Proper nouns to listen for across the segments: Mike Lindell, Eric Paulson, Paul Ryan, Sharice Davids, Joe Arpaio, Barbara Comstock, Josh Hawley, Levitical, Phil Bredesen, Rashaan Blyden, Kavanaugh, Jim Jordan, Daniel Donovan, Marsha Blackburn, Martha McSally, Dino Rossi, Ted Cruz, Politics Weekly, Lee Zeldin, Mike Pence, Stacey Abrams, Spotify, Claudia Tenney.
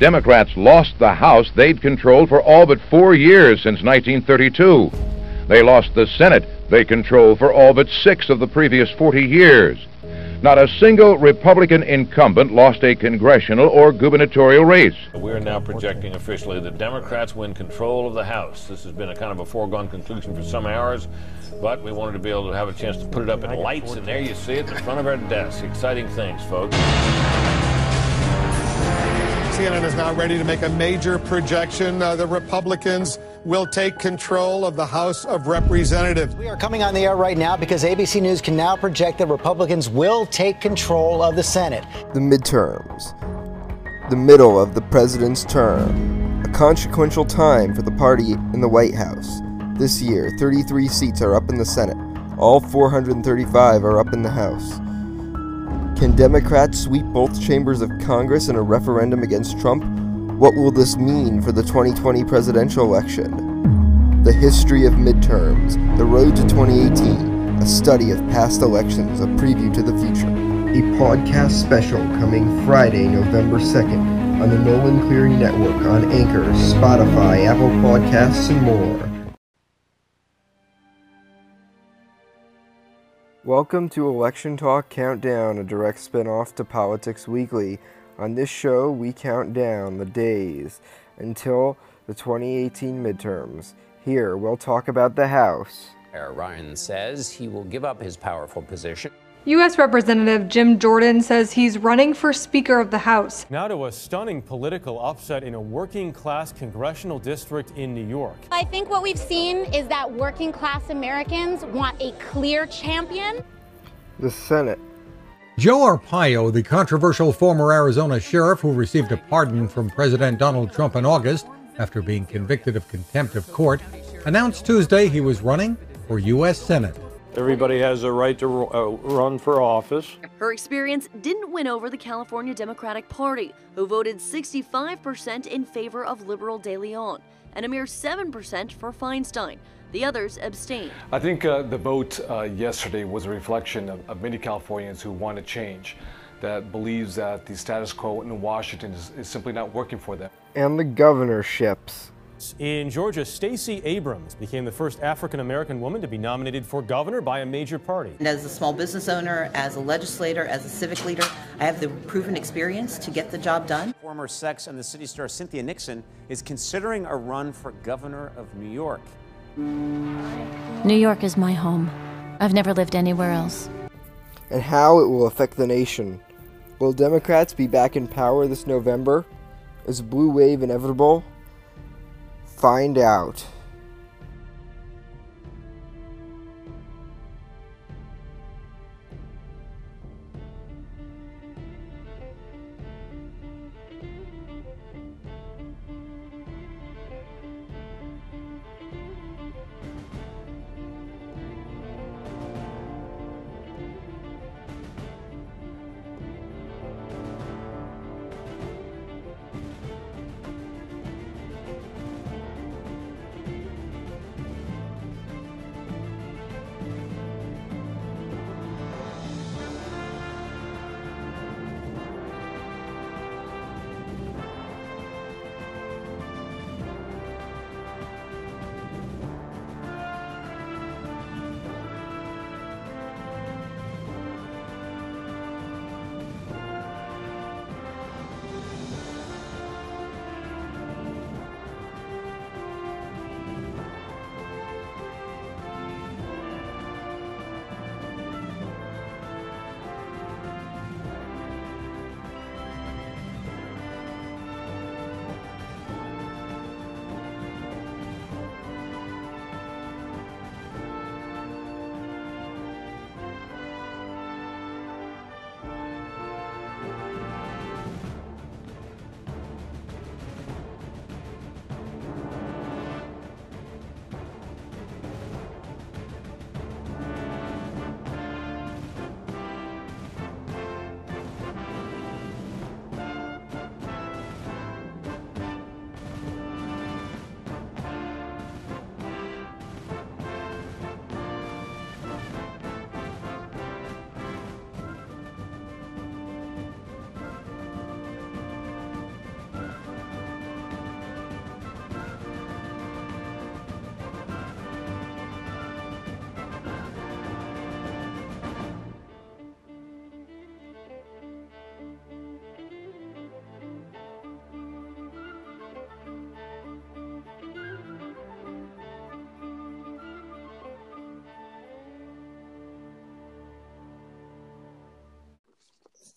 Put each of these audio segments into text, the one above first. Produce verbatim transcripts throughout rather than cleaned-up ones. Democrats lost the House they'd controlled for all but four years since nineteen thirty-two. They lost the Senate they controlled for all but six of the previous forty years. Not a single Republican incumbent lost a congressional or gubernatorial race. We're now projecting officially that Democrats win control of the House. This has been a kind of a foregone conclusion for some hours, but we wanted to be able to have a chance to put it up in lights, and there you see it in front of our desk. Exciting things, folks. C N N is now ready to make a major projection. Uh, the Republicans will take control of the House of Representatives. We are coming on the air right now because A B C News can now project that Republicans will take control of the Senate. The midterms, the middle of the president's term, a consequential time for the party in the White House. This year, thirty-three seats are up in the Senate. All four hundred thirty-five are up in the House. Can Democrats sweep both chambers of Congress in a referendum against Trump? What will this mean for the twenty twenty presidential election? The history of midterms, the road to twenty eighteen, a study of past elections, a preview to the future. A podcast special coming Friday, November second, on the Nolan Cleary Network, on Anchor, Spotify, Apple Podcasts, and more. Welcome to Election Talk Countdown, a direct spinoff to Politics Weekly. On this show, we count down the days until the twenty eighteen midterms. Here, we'll talk about the House. Ryan says he will give up his powerful position. U S Representative Jim Jordan says he's running for Speaker of the House. Now to a stunning political upset in a working-class congressional district in New York. I think what we've seen is that working-class Americans want a clear champion. The Senate. Joe Arpaio, the controversial former Arizona sheriff who received a pardon from President Donald Trump in August after being convicted of contempt of court, announced Tuesday he was running for U S Senate. Everybody has a right to uh, run for office. Her experience didn't win over the California Democratic Party, who voted sixty-five percent in favor of Liberal De Leon and a mere seven percent for Feinstein. The others abstain. I think uh, the vote uh, yesterday was a reflection of, of many Californians who want to change, that believes that the status quo in Washington is, is simply not working for them. And the governorships. In Georgia, Stacey Abrams became the first African-American woman to be nominated for governor by a major party. And as a small business owner, as a legislator, as a civic leader, I have the proven experience to get the job done. Former Sex and the City star Cynthia Nixon is considering a run for governor of New York. New York is my home. I've never lived anywhere else. And how it will affect the nation. Will Democrats be back in power this November? Is a blue wave inevitable? Find out.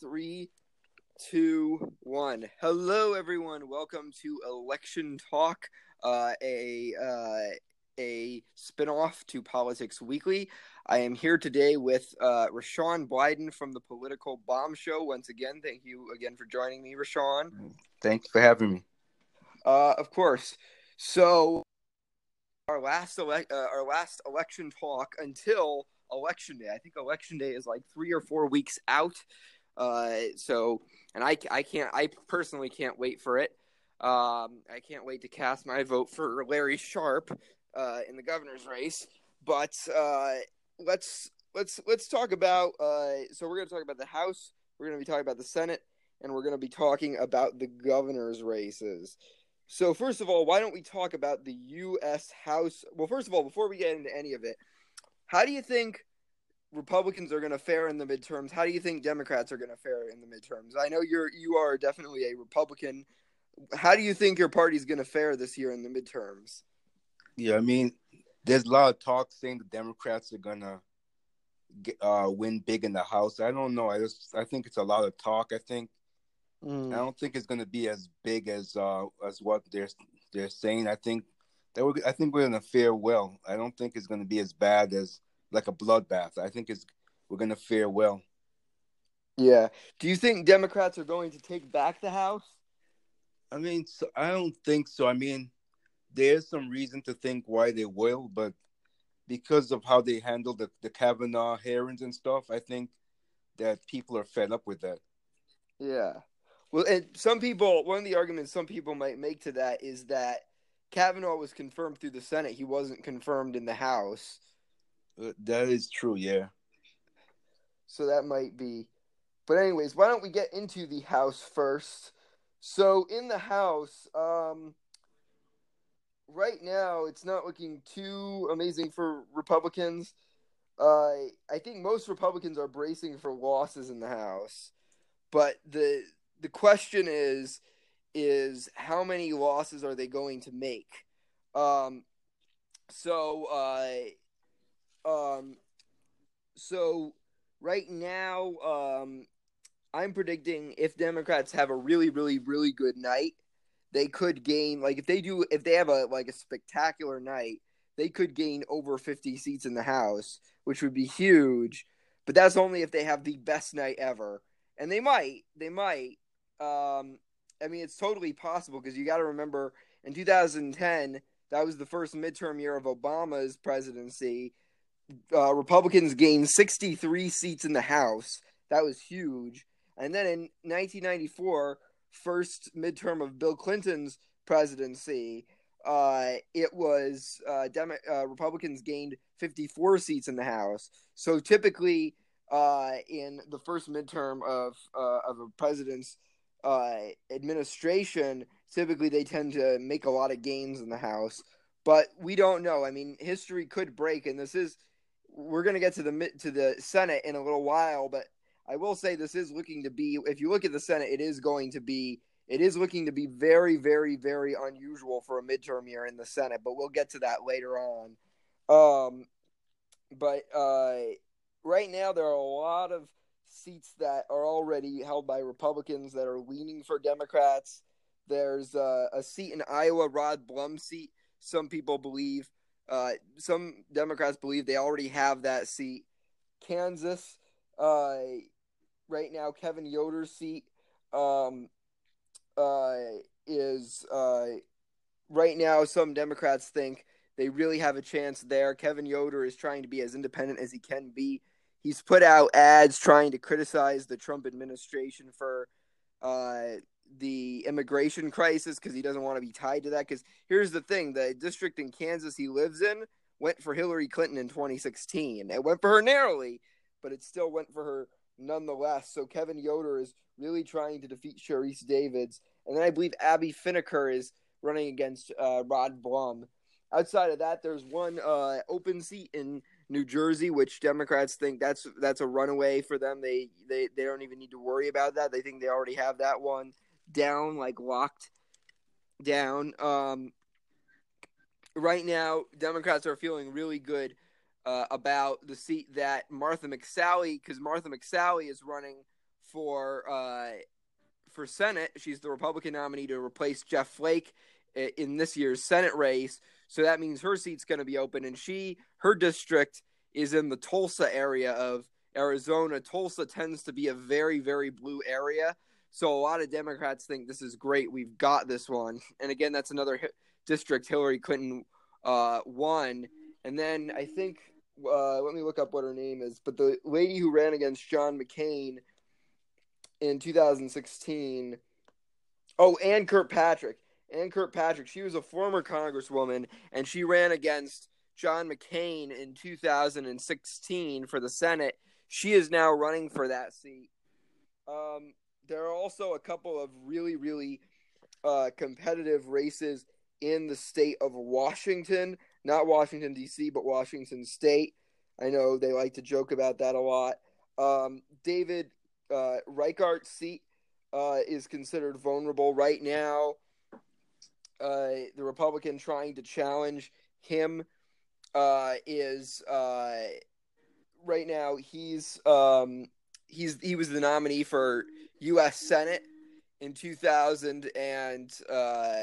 Three, two, one. Hello, everyone. Welcome to Election Talk, uh, a uh, a spinoff to Politics Weekly. I am here today with uh, Rashaan Blyden from the Political Bomb Show. Once again, thank you again for joining me, Rashaan. Thank you for having me. Uh, of course. So our last ele- uh, our last election talk until Election Day. I think Election Day is like three or four weeks out. Uh, so, and I, I can't, I personally can't wait for it. Um, I can't wait to cast my vote for Larry Sharp, uh, in the governor's race, but, uh, let's, let's, let's talk about, uh, so we're going to talk about the House, we're going to be talking about the Senate, and we're going to be talking about the governor's races. So first of all, why don't we talk about the U S House? Well, first of all, before we get into any of it, how do you think Republicans are going to fare in the midterms? How do you think Democrats are going to fare in the midterms? I know you're you are definitely a Republican. How do you think your party's going to fare this year in the midterms? Yeah, I mean, there's a lot of talk saying the Democrats are going to uh, win big in the House. I don't know. I just I think it's a lot of talk. I think mm. I don't think it's going to be as big as uh, as what they're they're saying. I think that we're, I think we're going to fare well. I don't think it's going to be as bad as like a bloodbath. I think it's we're going to fare well. Yeah. Do you think Democrats are going to take back the House? I mean, so, I don't think so. I mean, there's some reason to think why they will, but because of how they handled the, the Kavanaugh hearings and stuff, I think that people are fed up with that. Yeah. Well, and some people, one of the arguments some people might make to that is that Kavanaugh was confirmed through the Senate. He wasn't confirmed in the House. That is true, yeah. So that might be. But anyways, why don't we get into the House first? So in the House, um, right now it's not looking too amazing for Republicans. Uh, I think most Republicans are bracing for losses in the House. But the the question is, is how many losses are they going to make? Um, so... Uh, Um, so right now, um, I'm predicting if Democrats have a really, really, really good night, they could gain, like if they do, if they have a, like a spectacular night, they could gain over fifty seats in the House, which would be huge, but that's only if they have the best night ever. And they might, they might, um, I mean, it's totally possible because you got to remember in two thousand ten, that was the first midterm year of Obama's presidency. Uh, Republicans gained sixty-three seats in the House. That was huge. And then in nineteen ninety-four, first midterm of Bill Clinton's presidency, uh, it was uh, Demo- uh, Republicans gained fifty-four seats in the House. So typically, uh, in the first midterm of uh, of a president's uh, administration, typically they tend to make a lot of gains in the House. But we don't know. I mean, history could break, and this is. We're going to get to the to the Senate in a little while, but I will say this is looking to be, if you look at the Senate, it is going to be, it is looking to be very, very, very unusual for a midterm year in the Senate, but we'll get to that later on. Um, but uh, right now there are a lot of seats that are already held by Republicans that are leaning for Democrats. There's uh, a seat in Iowa, Rod Blum seat. Some people believe, uh, some Democrats believe they already have that seat. Kansas, uh, right now, Kevin Yoder's seat um, uh, is uh, right now. Some Democrats think they really have a chance there. Kevin Yoder is trying to be as independent as he can be. He's put out ads trying to criticize the Trump administration for uh, the immigration crisis because he doesn't want to be tied to that. Because here's the thing, the district in Kansas he lives in went for Hillary Clinton in twenty sixteen. It went for her narrowly, but it still went for her nonetheless. So Kevin Yoder is really trying to defeat Sharice Davids. And then I believe Abby Finneker is running against uh, Rod Blum. Outside of that, there's one uh, open seat in New Jersey, which Democrats think that's that's a runaway for them. They, they, they don't even need to worry about that. They think they already have that one down, like locked down. Um, right now, Democrats are feeling really good uh, about the seat that Martha McSally, because Martha McSally is running for uh, for Senate. She's the Republican nominee to replace Jeff Flake in this year's Senate race. So that means her seat's going to be open, and she her district is in the Tulsa area of Arizona. Tulsa tends to be a very, very blue area. So a lot of Democrats think this is great. We've got this one. And again, that's another hi- district Hillary Clinton uh, won. And then I think, uh, let me look up what her name is, but the lady who ran against John McCain in two thousand sixteen, oh, Ann Kirkpatrick. Ann Kirkpatrick, she was a former congresswoman, and she ran against John McCain in two thousand sixteen for the Senate. She is now running for that seat. Um, there are also a couple of really, really uh, competitive races in the state of Washington. Not Washington, D C, but Washington State. I know they like to joke about that a lot. Um, David uh, Reichardt's seat uh, is considered vulnerable right now. Uh, the Republican trying to challenge him uh, is uh, right now he's um, he's he was the nominee for U S Senate in two thousand and uh,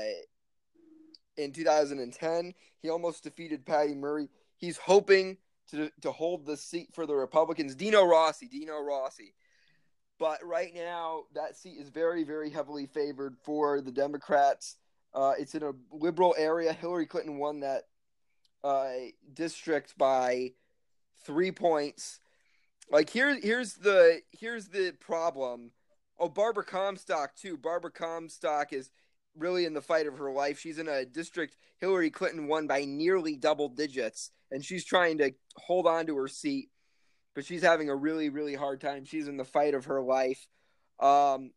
in two thousand ten. He almost defeated Patty Murray. He's hoping to to hold the seat for the Republicans. Dino Rossi, Dino Rossi. But right now that seat is very, very heavily favored for the Democrats. Uh, it's in a liberal area. Hillary Clinton won that uh, district by three points. Like here, here's the here's the problem. Oh, Barbara Comstock too. Barbara Comstock is really in the fight of her life. She's in a district Hillary Clinton won by nearly double digits, and she's trying to hold on to her seat, but she's having a really, really hard time. She's in the fight of her life. Um,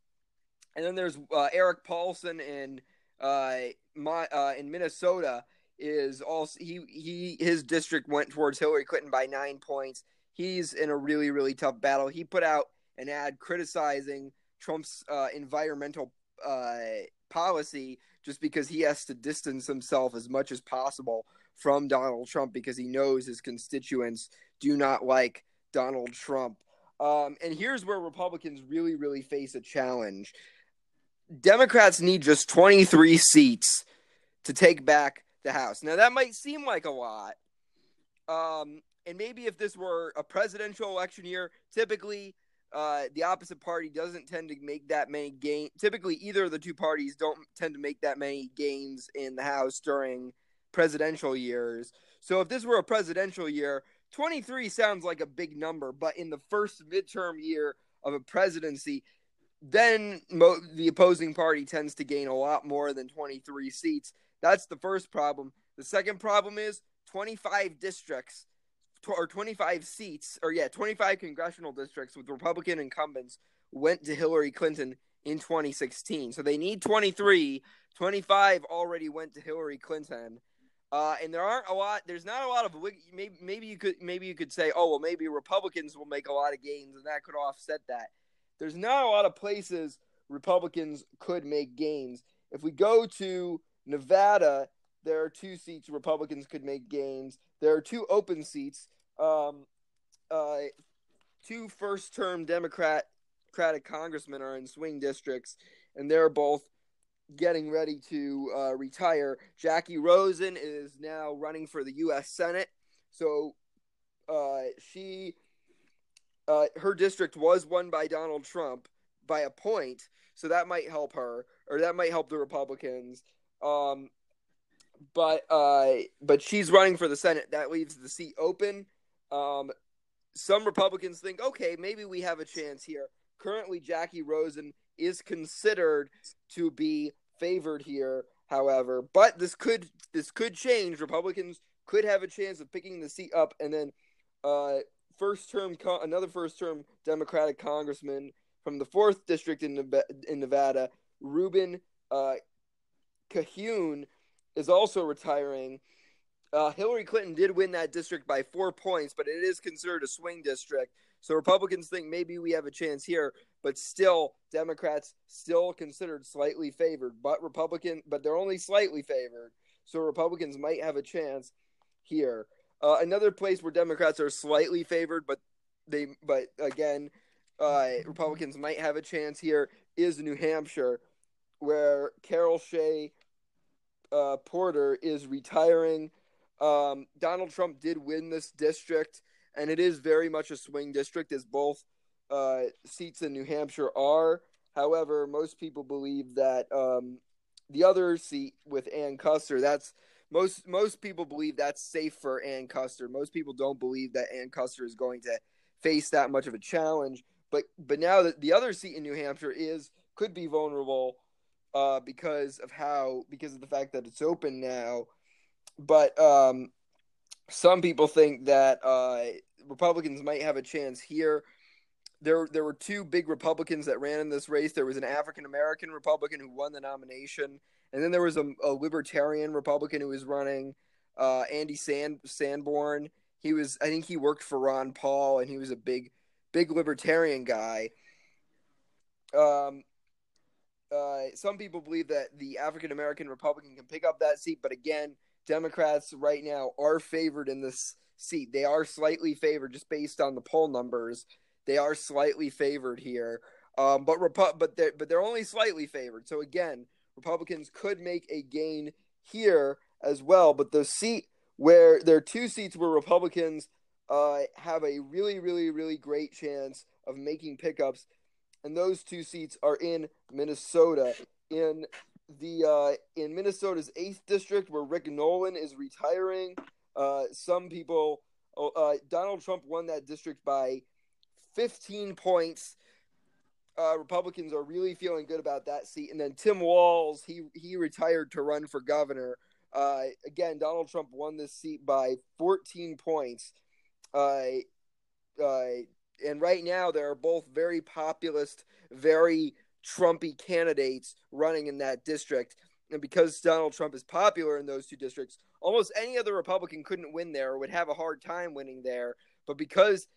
and then there's uh, Eric Paulson in. Uh, my, uh, in Minnesota is also he, he his district went towards Hillary Clinton by nine points. He's in a really, really tough battle. He put out an ad criticizing Trump's uh, environmental uh, policy just because he has to distance himself as much as possible from Donald Trump because he knows his constituents do not like Donald Trump. Um, and here's where Republicans really, really face a challenge. Democrats need just twenty-three seats to take back the House. Now, that might seem like a lot. Um, and maybe if this were a presidential election year, typically uh, the opposite party doesn't tend to make that many gains. Typically, either of the two parties don't tend to make that many gains in the House during presidential years. So if this were a presidential year, twenty-three sounds like a big number. But in the first midterm year of a presidency, then mo- the opposing party tends to gain a lot more than twenty-three seats. That's the first problem. The second problem is twenty-five districts tw- or twenty-five seats or yeah, twenty-five congressional districts with Republican incumbents went to Hillary Clinton in twenty sixteen. So they need twenty-three, twenty-five already went to Hillary Clinton. Uh, and there aren't a lot, there's not a lot of, maybe, maybe you could, maybe you could say, oh, well, maybe Republicans will make a lot of gains and that could offset that. There's not a lot of places Republicans could make gains. If we go to Nevada, there are two seats Republicans could make gains. There are two open seats, um, uh, two first-term Democrat, Democratic congressmen are in swing districts, and they're both getting ready to uh, retire. Jackie Rosen is now running for the U S Senate, so uh, she... Uh, her district was won by Donald Trump by a point, so that might help her, or that might help the Republicans. Um, but uh, but she's running for the Senate. That leaves the seat open. Um, some Republicans think, okay, maybe we have a chance here. Currently, Jackie Rosen is considered to be favored here, however. But this could this could change. Republicans could have a chance of picking the seat up, and then uh, – First term, another first-term Democratic congressman from the fourth district in Nevada, in Nevada Reuben uh, Cahun, is also retiring. Uh, Hillary Clinton did win that district by four points, but it is considered a swing district. So Republicans think maybe we have a chance here, but still, Democrats still considered slightly favored, but Republican, but they're only slightly favored. So Republicans might have a chance here. Uh, another place where Democrats are slightly favored, but they, but again, uh, Republicans might have a chance here is New Hampshire, where Carol Shea uh, Porter is retiring. Um, Donald Trump did win this district, and it is very much a swing district, as both uh, seats in New Hampshire are. However, most people believe that um, the other seat with Ann Custer, that's most most people believe that's safe for Ann Custer. Most people don't believe that Ann Custer is going to face that much of a challenge. But but now that the other seat in New Hampshire is could be vulnerable uh, because of how because of the fact that it's open now. But um, some people think that uh, Republicans might have a chance here. There, there were two big Republicans that ran in this race. There was an African-American Republican who won the nomination, and then there was a, a libertarian Republican who was running, uh, Andy Sand, Sanborn. He was, I think he worked for Ron Paul, and he was a big, big libertarian guy. Um, uh, some people believe that the African-American Republican can pick up that seat, but again, Democrats right now are favored in this seat. They are slightly favored just based on the poll numbers. They are slightly favored here, um, but Repu- but they're, but they're only slightly favored. So, again, Republicans could make a gain here as well. But the seat where there are two seats where Republicans uh, have a really, really, really great chance of making pickups, and those two seats are in Minnesota. In the uh, in Minnesota's eighth district, where Rick Nolan is retiring, uh, some people uh, – Donald Trump won that district by – fifteen points. Uh, Republicans are really feeling good about that seat. And then Tim Walz, he he retired to run for governor. Uh, again, Donald Trump won this seat by fourteen points. Uh, uh, and right now, there are both very populist, very Trumpy candidates running in that district. And because Donald Trump is popular in those two districts, almost any other Republican couldn't win there or would have a hard time winning there. But because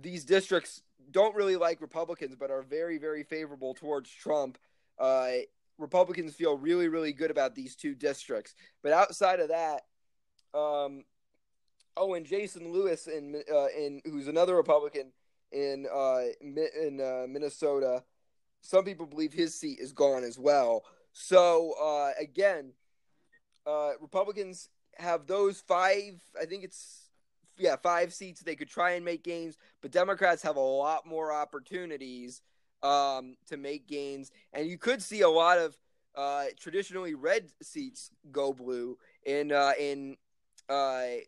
these districts don't really like Republicans but are very, very favorable towards Trump, uh, Republicans feel really, really good about these two districts. But outside of that, um, oh, and Jason Lewis, in, uh, in who's another Republican in uh, in uh, Minnesota, some people believe his seat is gone as well. So, uh, again, uh, Republicans have those five, I think it's, Yeah, five seats. They could try and make gains, but Democrats have a lot more opportunities um, to make gains. And you could see a lot of uh, traditionally red seats go blue. In uh, in uh,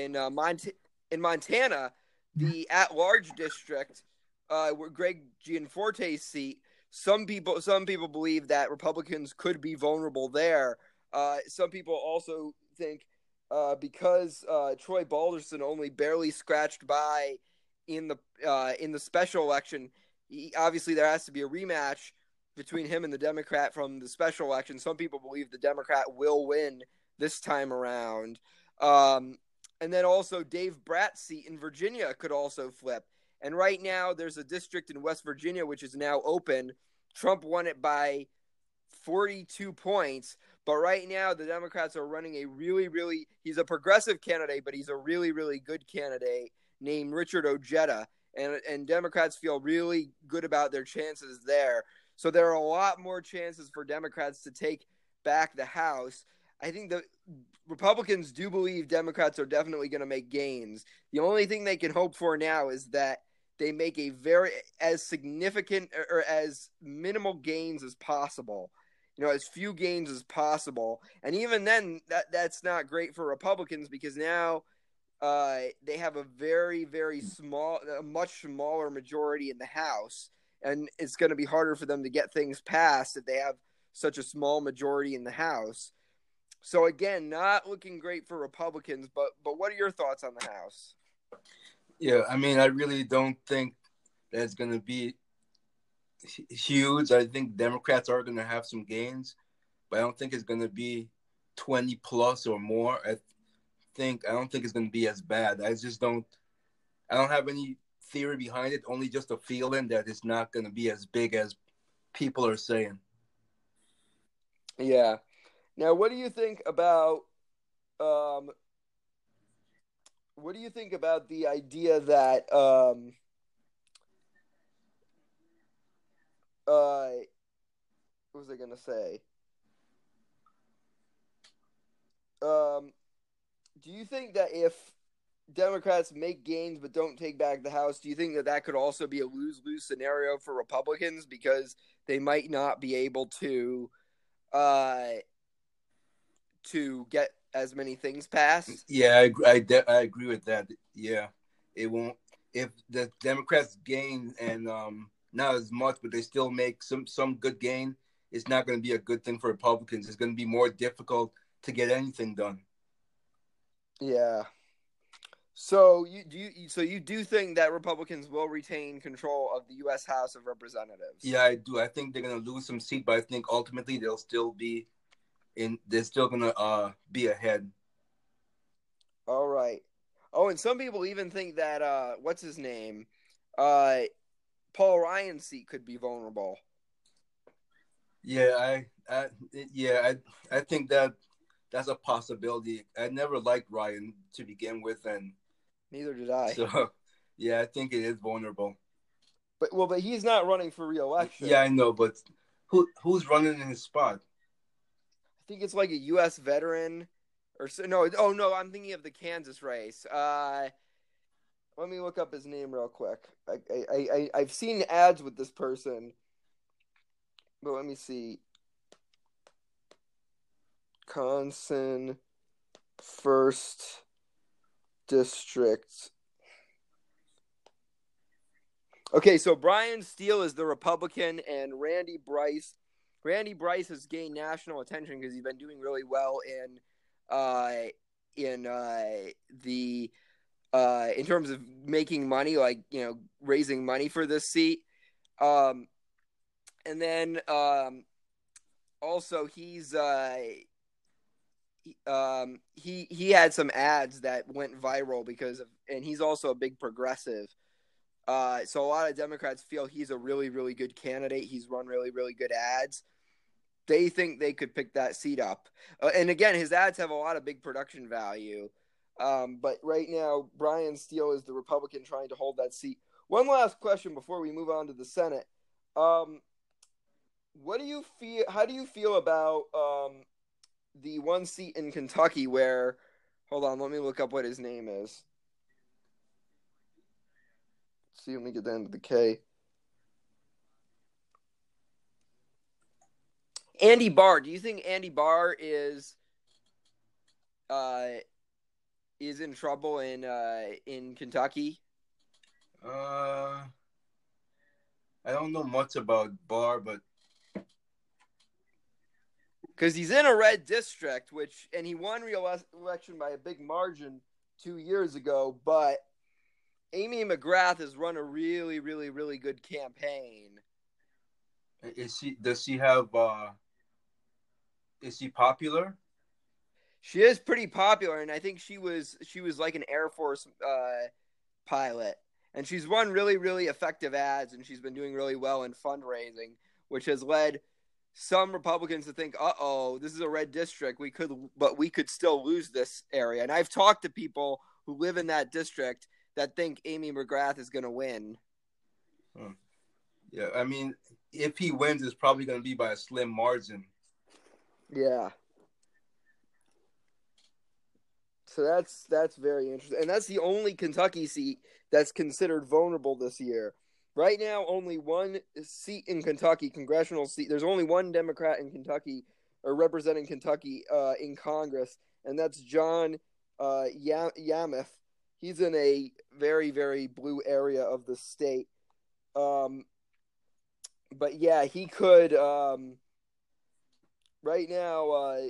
in uh, Mont- in Montana, the at-large district, uh, where Greg Gianforte's seat, some people some people believe that Republicans could be vulnerable there. Uh, some people also think. Uh, because uh, Troy Balderson only barely scratched by in the uh, in the special election, he, obviously there has to be a rematch between him and the Democrat from the special election. Some people believe the Democrat will win this time around. Um, and then also Dave Bratt's seat in Virginia could also flip. And right now there's a district in West Virginia which is now open. Trump won it by forty-two points. But right now, the Democrats are running a really, really – he's a progressive candidate, but he's a really, really good candidate named Richard Ojeda. And and Democrats feel really good about their chances there. So there are a lot more chances for Democrats to take back the House. I think the Republicans do believe Democrats are definitely going to make gains. The only thing they can hope for now is that they make a very – as significant or as minimal gains as possible. You know, as few gains as possible. And even then, that that's not great for Republicans because now uh, they have a very, very small, a much smaller majority in the House. And it's going to be harder for them to get things passed if they have such a small majority in the House. So, again, not looking great for Republicans. But, but what are your thoughts on the House? Yeah, I mean, I really don't think that's going to be huge. I think Democrats are going to have some gains, but I don't think it's going to be twenty plus or more. I think I don't think it's going to be as bad. I just don't. I don't have any theory behind it. Only just a feeling that it's not going to be as big as people are saying. Yeah. Now, what do you think about? Um, what do you think about the idea that? Um, Uh, what was I gonna say? Um, do you think that if Democrats make gains but don't take back the House, do you think that that could also be a lose-lose scenario for Republicans because they might not be able to, uh, to get as many things passed? Yeah, I I, de- I agree with that. Yeah, it won't. If the Democrats gain and um, not as much, but they still make some, some good gain, it's not going to be a good thing for Republicans. It's going to be more difficult to get anything done. Yeah. So you do you, so you do think that Republicans will retain control of the U S House of Representatives? Yeah, I do. I think they're going to lose some seat, but I think ultimately they'll still be in. They're still going to uh, be ahead. All right. Oh, and some people even think that uh, what's his name, uh, Paul Ryan's seat could be vulnerable. Yeah, I, I yeah, I, I think that that's a possibility. I never liked Ryan to begin with, and. Neither did I. So, yeah, I think it is vulnerable. But well, but he's not running for re-election. Yeah, I know, but who who's running in his spot? I think it's like a U S veteran, or so, no? Oh no, I'm thinking of the Kansas race. Uh, let me look up his name real quick. I I, I I've seen ads with this person, but let me see. Wisconsin, first. District. Okay, so Brian Steele is the Republican, and Randy Bryce. Randy Bryce has gained national attention because he's been doing really well in, uh, in uh, the, uh, in terms of making money, like you know, raising money for this seat. Um, and then um, also he's. Uh, Um, he he had some ads that went viral because of, and he's also a big progressive. Uh, so a lot of Democrats feel he's a really really good candidate. He's run really really good ads. They think they could pick that seat up. Uh, and again, his ads have a lot of big production value. Um, but right now, Brian Steele is the Republican trying to hold that seat. One last question before we move on to the Senate. Um, what do you feel? How do you feel about? Um, The one seat in Kentucky where, hold on, let me look up what his name is. Let's see, let me get down to the K. Andy Barr. Do you think Andy Barr is, uh, is in trouble in uh in Kentucky? Uh, I don't know much about Barr, but. Because he's in a red district, which and he won re-election by a big margin two years ago. But Amy McGrath has run a really, really, really good campaign. Is she? Does she have? Uh, is she popular? She is pretty popular, and I think she was she was like an Air Force uh, pilot, and she's run really, really effective ads, and she's been doing really well in fundraising, which has led. Some Republicans to think, uh-oh, this is a red district. We could, but we could still lose this area. And I've talked to people who live in that district that think Amy McGrath is going to win. Huh. Yeah, I mean, if he wins, it's probably going to be by a slim margin. Yeah. So that's that's very interesting, and that's the only Kentucky seat that's considered vulnerable this year. Right now, only one seat in Kentucky, congressional seat. There's only one Democrat in Kentucky, or representing Kentucky uh, in Congress, and that's John uh, Yamath. He's in a very, very blue area of the state. Um, but, yeah, he could um, – right now, uh,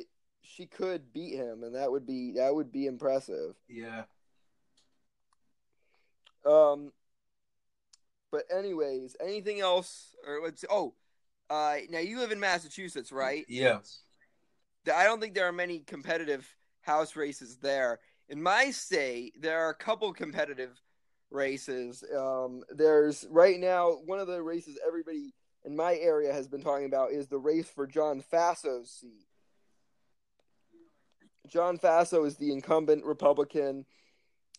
she could beat him, and that would be that would be impressive. Yeah. Um. But anyways, anything else? Or let's oh, uh, now you live in Massachusetts, right? Yes. I don't think there are many competitive House races there. In my state, there are a couple competitive races. Um, there's right now one of the races everybody in my area has been talking about is the race for John Fasso's seat. John Fasso is the incumbent Republican.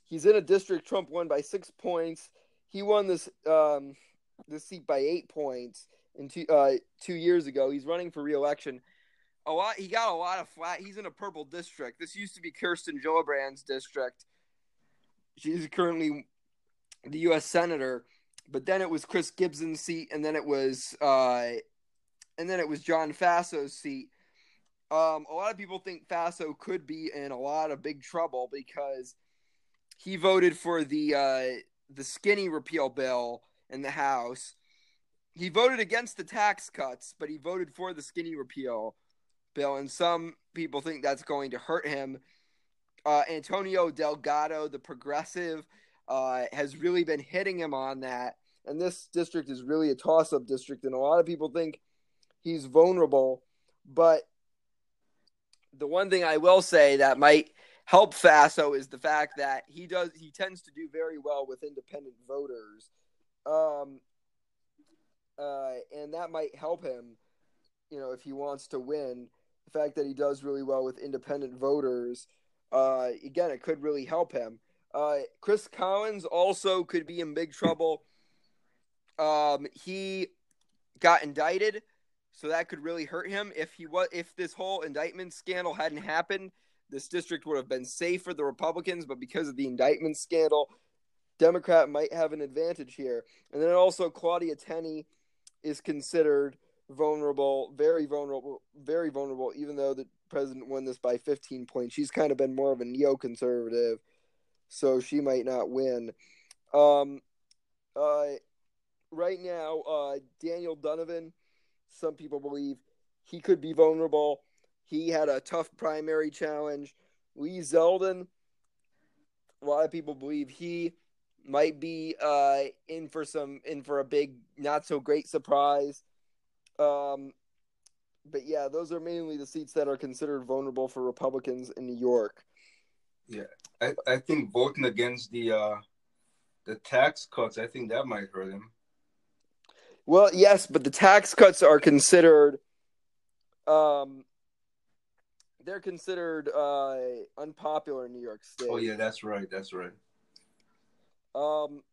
He's in a district Trump won by six points. He won this um, this seat by eight points, in two, uh, two years ago. He's running for re-election. A lot. He got a lot of flack. He's in a purple district. This used to be Kirsten Gillibrand's district. She's currently the U S senator. But then it was Chris Gibson's seat, and then it was, uh, and then it was John Fasso's seat. Um, a lot of people think Fasso could be in a lot of big trouble because he voted for the uh, the skinny repeal bill in the House. He voted against the tax cuts, but he voted for the skinny repeal bill, and some people think that's going to hurt him. Uh, Antonio Delgado, the progressive, Uh, has really been hitting him on that. And this district is really a toss-up district, and a lot of people think he's vulnerable. But the one thing I will say that might help Fasso is the fact that he does he tends to do very well with independent voters. Um, uh, and that might help him, you know, if he wants to win. The fact that he does really well with independent voters, uh, again, it could really help him. Uh, Chris Collins also could be in big trouble. Um, he got indicted, so that could really hurt him. If he was, if this whole indictment scandal hadn't happened, this district would have been safe for the Republicans, but because of the indictment scandal, Democrat might have an advantage here. And then also Claudia Tenney is considered vulnerable, very vulnerable, very vulnerable, even though the president won this by fifteen points. She's kind of been more of a neoconservative, so she might not win. Um, uh, right now, uh, Daniel Donovan, some people believe he could be vulnerable. He had a tough primary challenge. Lee Zeldin, a lot of people believe he might be uh, in for some in for a big, not so great surprise. Um, but yeah, those are mainly the seats that are considered vulnerable for Republicans in New York. Yeah, I, I think voting against the uh, the tax cuts, I think that might hurt him. Well, yes, but the tax cuts are considered, um, they're considered uh, unpopular in New York State. Oh yeah, that's right, that's right. Um,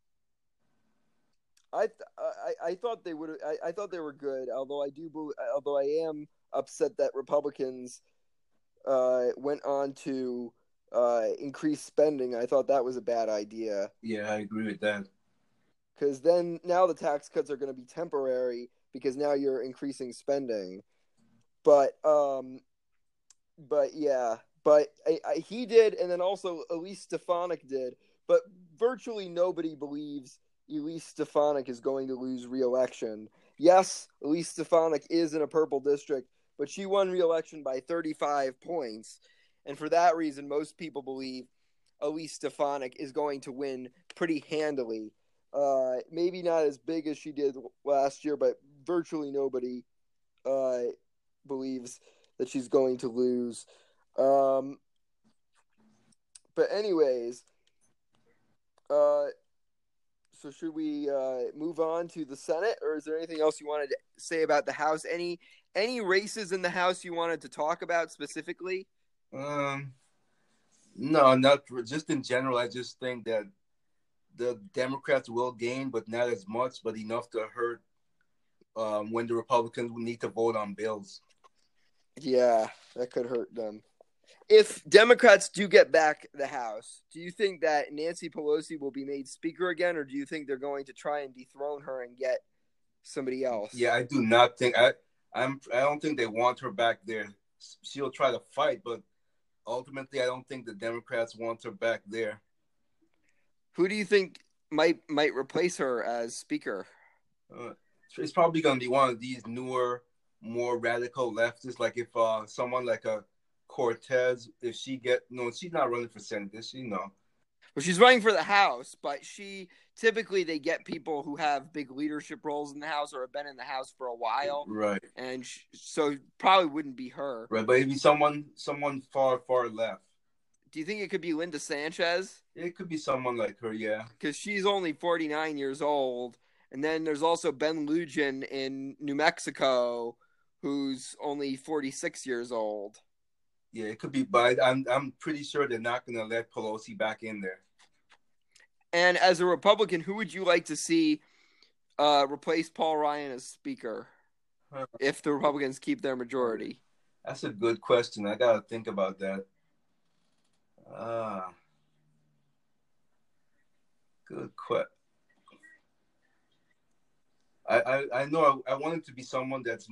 I I I thought they would. I, I thought they were good. Although I do, although I am upset that Republicans uh, went on to Uh, increased spending. I thought that was a bad idea. Yeah, I agree with that. Because then, now the tax cuts are going to be temporary because now you're increasing spending. But, um, but yeah, but I, I, he did, and then also Elise Stefanik did. But virtually nobody believes Elise Stefanik is going to lose re-election. Yes, Elise Stefanik is in a purple district, but she won re-election by thirty-five points. And for that reason, most people believe Elise Stefanik is going to win pretty handily. Uh, maybe not as big as she did last year, but virtually nobody uh, believes that she's going to lose. Um, but anyways, uh, so should we uh, move on to the Senate, or is there anything else you wanted to say about the House? Any any races in the House you wanted to talk about specifically? Um, no, not just in general. I just think that the Democrats will gain, but not as much, but enough to hurt um, when the Republicans will need to vote on bills. Yeah, that could hurt them. If Democrats do get back the House, do you think that Nancy Pelosi will be made Speaker again, or do you think they're going to try and dethrone her and get somebody else? Yeah, I do not think I. I'm. I don't think they want her back there. She'll try to fight, but ultimately, I don't think the Democrats want her back there. Who do you think might might replace her as Speaker? Uh, it's probably going to be one of these newer, more radical leftists. Like if uh, someone like a Cortez, if she get no, she's not running for Senate, is she? No. Well, she's running for the House, but she typically they get people who have big leadership roles in the House or have been in the House for a while, right? And she, so probably wouldn't be her, right? But maybe someone, someone far, far left. Do you think it could be Linda Sanchez? It could be someone like her, yeah, because she's only forty-nine years old. And then there's also Ben Lugin in New Mexico, who's only forty-six years old. Yeah, it could be, but I'm I'm pretty sure they're not going to let Pelosi back in there. And as a Republican, who would you like to see uh, replace Paul Ryan as Speaker if the Republicans keep their majority? That's a good question. I got to think about that. Ah, uh, good question. I, I, I know I, I want it to be someone that's,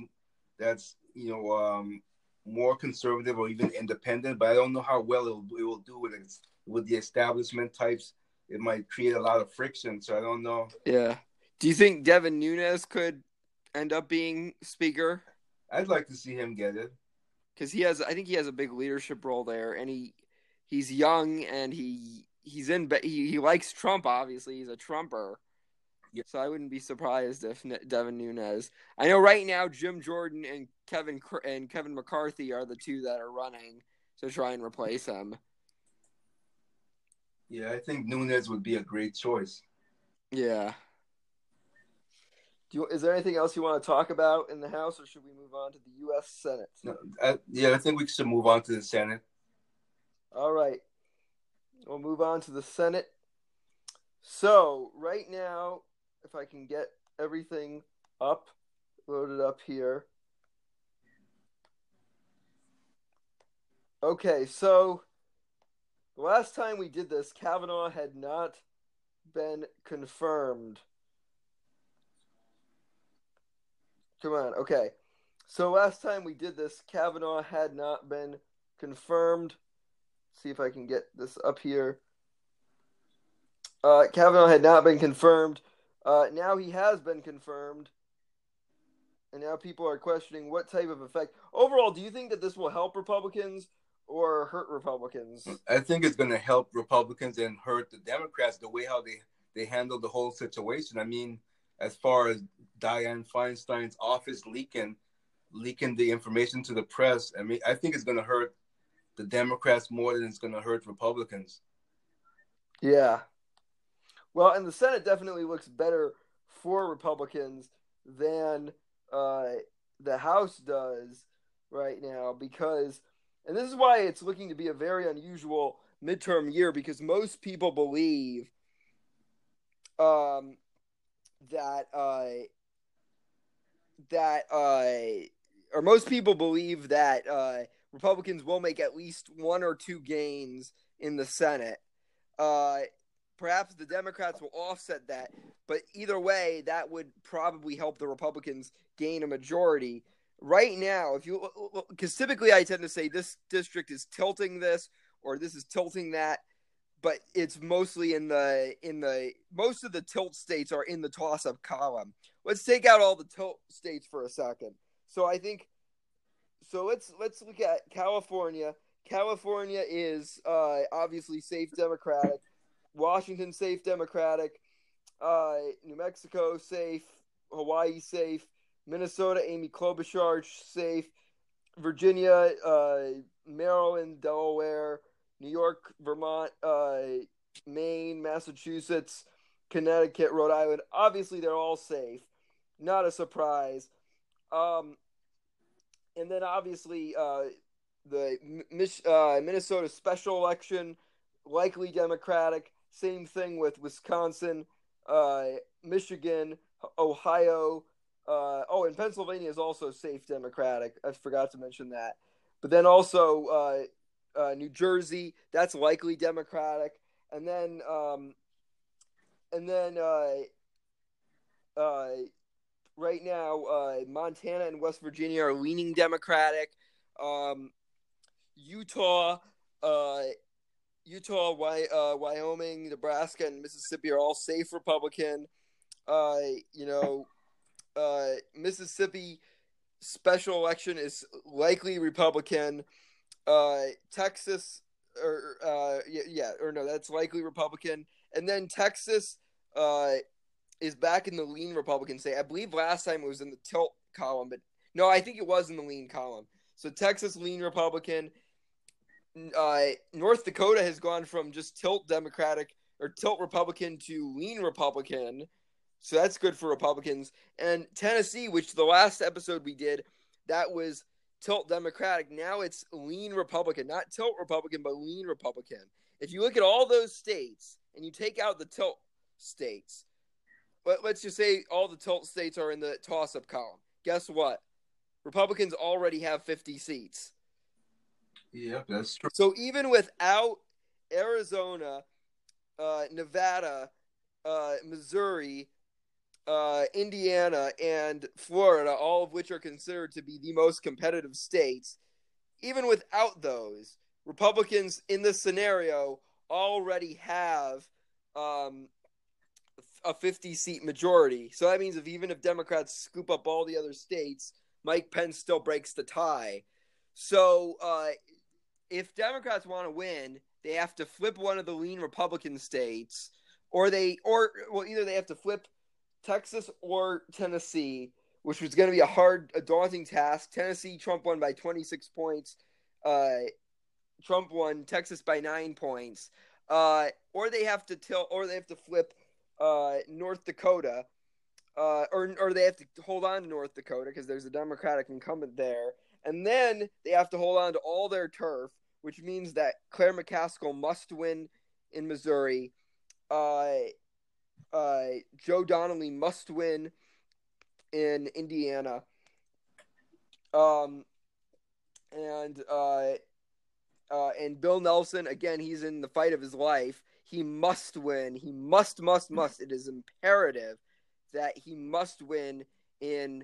that's you know, um, more conservative or even independent, but I don't know how well it will, it will do with, it, with the establishment types. It might create a lot of friction, so I don't know. Yeah. Do you think Devin Nunes could end up being Speaker? I'd like to see him get it. Because he has, I think he has a big leadership role there, and he he's young, and he he's in he, he likes Trump, obviously. He's a Trumper. Yeah. So I wouldn't be surprised if Devin Nunes. I know right now Jim Jordan and Kevin and Kevin McCarthy are the two that are running to try and replace him. Yeah, I think Nunes would be a great choice. Yeah. Do you, is there anything else you want to talk about in the House, or should we move on to the U S Senate? No, I, yeah, I think we should move on to the Senate. All right. We'll move on to the Senate. So, right now, if I can get everything up, loaded up here. Okay, so the last time we did this, Kavanaugh had not been confirmed. Come on, okay. So last time we did this, Kavanaugh had not been confirmed. Let's see if I can get this up here. Uh, Kavanaugh had not been confirmed. Uh, now he has been confirmed. And now people are questioning what type of effect. Overall, do you think that this will help Republicans or hurt Republicans? I think it's going to help Republicans and hurt the Democrats, the way how they, they handle the whole situation. I mean, as far as Dianne Feinstein's office leaking, leaking the information to the press, I mean, I think it's going to hurt the Democrats more than it's going to hurt Republicans. Yeah. Well, and the Senate definitely looks better for Republicans than uh, the House does right now because – and this is why it's looking to be a very unusual midterm year, because most people believe um, that uh, that uh, or most people believe that uh, Republicans will make at least one or two gains in the Senate. Uh, perhaps the Democrats will offset that, but either way, that would probably help the Republicans gain a majority. Right now, if you because typically I tend to say this district is tilting this or this is tilting that, but it's mostly in the in the most of the tilt states are in the toss-up column. Let's take out all the tilt states for a second. So I think so. Let's let's look at California. California is uh, obviously safe Democratic. Washington safe Democratic. Uh, New Mexico safe. Hawaii safe. Minnesota, Amy Klobuchar, safe. Virginia, uh, Maryland, Delaware, New York, Vermont, uh, Maine, Massachusetts, Connecticut, Rhode Island. Obviously, they're all safe. Not a surprise. Um, and then, obviously, uh, the uh, Minnesota special election, likely Democratic. Same thing with Wisconsin, uh, Michigan, Ohio. Uh, oh, and Pennsylvania is also safe Democratic. I forgot to mention that. But then also uh, uh, New Jersey, that's likely Democratic. And then um, and then uh, uh, right now, uh, Montana and West Virginia are leaning Democratic. Um, Utah, uh, Utah, Wy- uh, Wyoming, Nebraska, and Mississippi are all safe Republican. Uh, you know. Uh, Mississippi special election is likely Republican. Uh, Texas, or uh, yeah, or no, that's likely Republican. And then Texas uh, is back in the lean Republican state. I believe last time it was in the tilt column, but no, I think it was in the lean column. So Texas lean Republican. Uh, North Dakota has gone from just tilt Democratic or tilt Republican to lean Republican. So that's good for Republicans. And Tennessee, which the last episode we did, that was tilt Democratic. Now it's lean Republican, not tilt Republican, but lean Republican. If you look at all those states and you take out the tilt states, let's just say all the tilt states are in the toss-up column. Guess what? Republicans already have fifty seats. Yep, that's true. So even without Arizona, uh, Nevada, uh, Missouri, uh, Indiana, and Florida, all of which are considered to be the most competitive states, even without those, Republicans in this scenario already have um, a fifty-seat majority. So that means if even if Democrats scoop up all the other states, Mike Pence still breaks the tie. So uh, if Democrats want to win, they have to flip one of the lean Republican states, or they or well either they have to flip Texas or Tennessee, which was going to be a hard, a daunting task. Tennessee, Trump won by twenty-six points. Uh, Trump won Texas by nine points. Uh, or they have to tilt, or they have to flip uh, North Dakota, uh, or or they have to hold on to North Dakota because there's a Democratic incumbent there, and then they have to hold on to all their turf, which means that Claire McCaskill must win in Missouri. Uh, uh, Joe Donnelly must win in Indiana. Um, and uh, uh, and Bill Nelson, again, he's in the fight of his life. He must win. He must, must, must. It is imperative that he must win in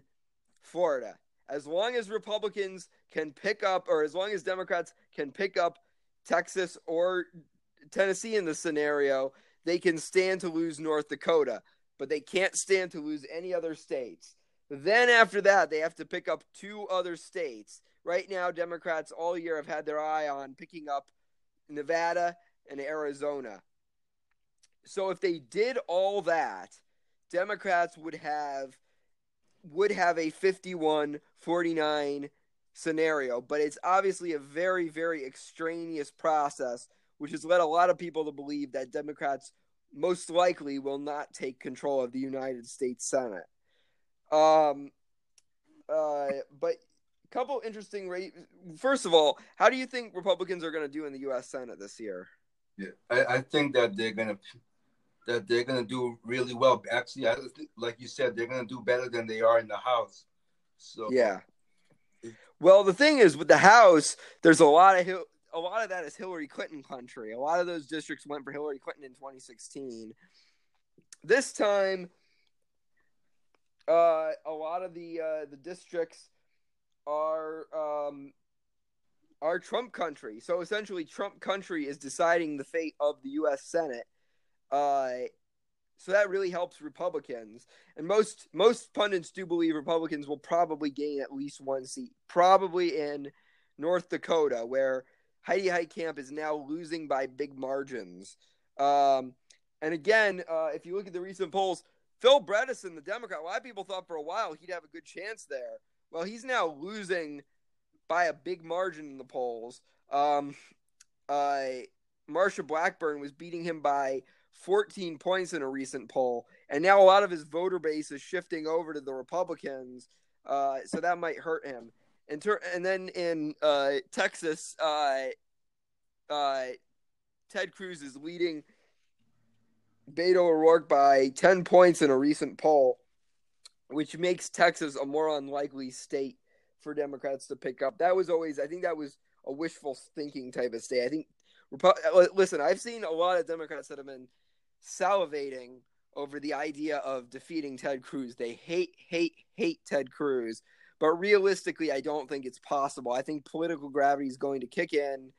Florida. As long as Republicans can pick up, or as long as Democrats can pick up Texas or Tennessee in this scenario, they can stand to lose North Dakota, but they can't stand to lose any other states. Then after that, they have to pick up two other states. Right now, Democrats all year have had their eye on picking up Nevada and Arizona. So if they did all that, Democrats would have would have a fifty-one forty-nine scenario, but it's obviously a very, very extraneous process, which has led a lot of people to believe that Democrats most likely will not take control of the United States Senate. Um, uh, but a couple interesting rates. First of all, how do you think Republicans are going to do in the U S Senate this year? Yeah, I, I think that they're going to that they're going to do really well. Actually, I think, like you said, they're going to do better than they are in the House. So yeah. Well, the thing is, with the House, there's a lot of a lot of that is Hillary Clinton country. A lot of those districts went for Hillary Clinton in twenty sixteen. This time, uh, a lot of the uh, the districts are um, are Trump country. So essentially, Trump country is deciding the fate of the U S Senate. Uh, so that really helps Republicans, and most most pundits do believe Republicans will probably gain at least one seat, probably in North Dakota, where Heidi Heitkamp is now losing by big margins. Um, and again, uh, if you look at the recent polls, Phil Bredesen, the Democrat, a lot of people thought for a while he'd have a good chance there. Well, he's now losing by a big margin in the polls. Um, uh, Marsha Blackburn was beating him by fourteen points in a recent poll, and now a lot of his voter base is shifting over to the Republicans, uh, so that might hurt him. And, ter- and then in uh, Texas, uh, uh, Ted Cruz is leading Beto O'Rourke by ten points in a recent poll, which makes Texas a more unlikely state for Democrats to pick up. That was always, I think that was a wishful thinking type of state. I think Repu- listen, I've seen a lot of Democrats that have been salivating over the idea of defeating Ted Cruz. They hate, hate, hate Ted Cruz. But realistically, I don't think it's possible. I think political gravity is going to kick in,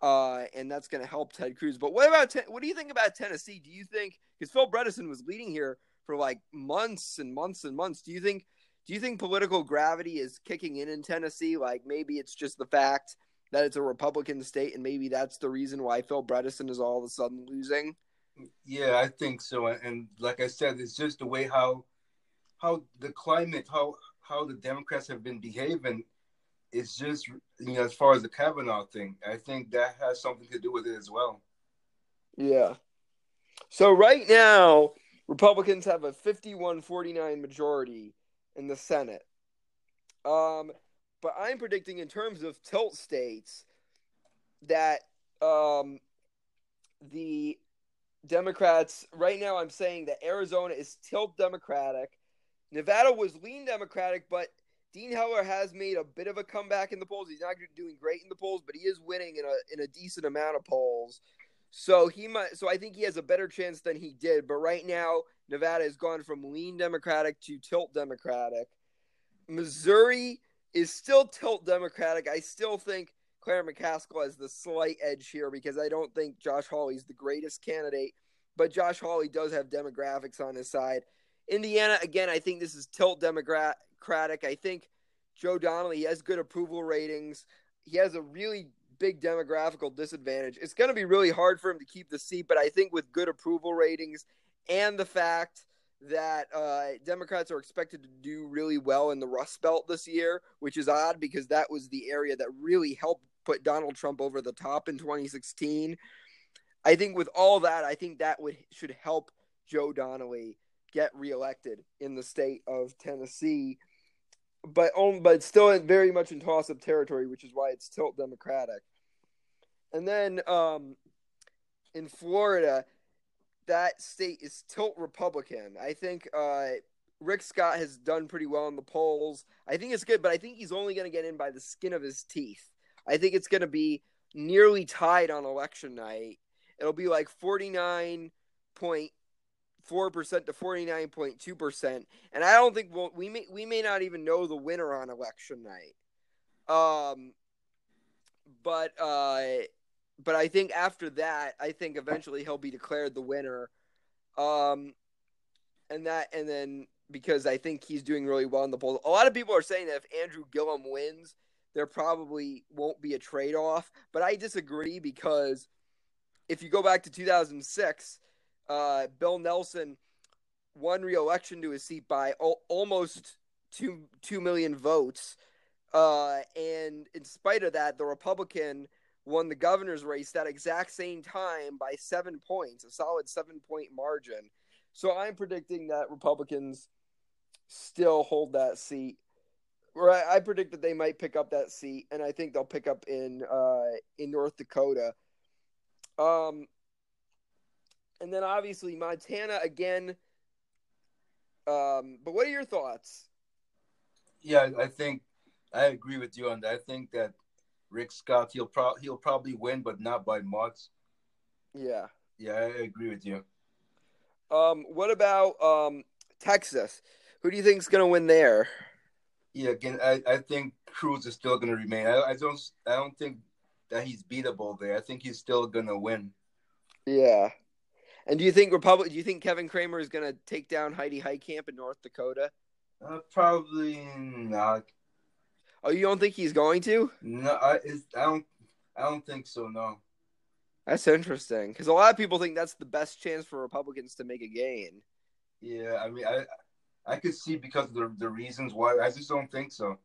uh, and that's going to help Ted Cruz. But what about te- what do you think about Tennessee? Do you think – because Phil Bredesen was leading here for like months and months and months. Do you think do you think political gravity is kicking in in Tennessee? Like maybe it's just the fact – that it's a Republican state, and maybe that's the reason why Phil Bredesen is all of a sudden losing? Yeah, I think so. And like I said, it's just the way how how the climate, how how the Democrats have been behaving. It's just, you know, as far as the Kavanaugh thing, I think that has something to do with it as well. Yeah. So right now, Republicans have a fifty-one forty-nine majority in the Senate. Um. But I'm predicting, in terms of tilt states, that um, the Democrats. Right now I'm saying that Arizona is tilt Democratic. Nevada was lean Democratic, but Dean Heller has made a bit of a comeback in the polls. He's not doing great in the polls, but he is winning in a in a decent amount of polls. So he might. So I think he has a better chance than he did. But right now, Nevada has gone from lean Democratic to tilt Democratic. Missouri is still tilt Democratic. I still think Claire McCaskill has the slight edge here because I don't think Josh Hawley is the greatest candidate. But Josh Hawley does have demographics on his side. Indiana, again, I think this is tilt Democratic. I think Joe Donnelly has good approval ratings. He has a really big demographical disadvantage. It's going to be really hard for him to keep the seat, but I think with good approval ratings and the fact that uh, Democrats are expected to do really well in the Rust Belt this year, which is odd because that was the area that really helped put Donald Trump over the top in twenty sixteen. I think with all that, I think that would should help Joe Donnelly get reelected in the state of Tennessee, but on, but still very much in toss-up territory, which is why it's tilt Democratic. And then um, in Florida, that state is tilt Republican. I think uh, Rick Scott has done pretty well in the polls. I think it's good, but I think he's only going to get in by the skin of his teeth. I think it's going to be nearly tied on election night. It'll be like forty-nine point four percent to forty-nine point two percent. And I don't think we'll, we may, we may not even know the winner on election night. Um, but, uh, but I think after that, I think eventually he'll be declared the winner. Um, and that, and then because I think he's doing really well in the polls. A lot of people are saying that if Andrew Gillum wins, there probably won't be a trade-off, but I disagree because if you go back to two thousand six, uh, Bill Nelson won re-election to his seat by o- almost two, two million votes. Uh, and in spite of that, the Republican won the governor's race that exact same time by seven points, a solid seven-point margin. So I'm predicting that Republicans still hold that seat. Right, I predict that they might pick up that seat, and I think they'll pick up in uh, in North Dakota. Um, and then obviously Montana again. Um, but what are your thoughts? Yeah, I think I agree with you on that. I think that Rick Scott, he'll pro- he'll probably win, but not by much. Yeah. Yeah, I agree with you. Um, what about um, Texas? Who do you think's going to win there? Yeah, again, I, I think Cruz is still going to remain. I, I don't I don't think that he's beatable there. I think he's still going to win. Yeah. And do you think Republic? Do you think Kevin Cramer is going to take down Heidi Heitkamp in North Dakota? Uh, probably not. Oh, you don't think he's going to? No, I it's, I don't I don't think so. No. That's interesting because a lot of people think that's the best chance for Republicans to make a gain. Yeah, I mean, I. I could see because of the, the reasons why. I just don't think so.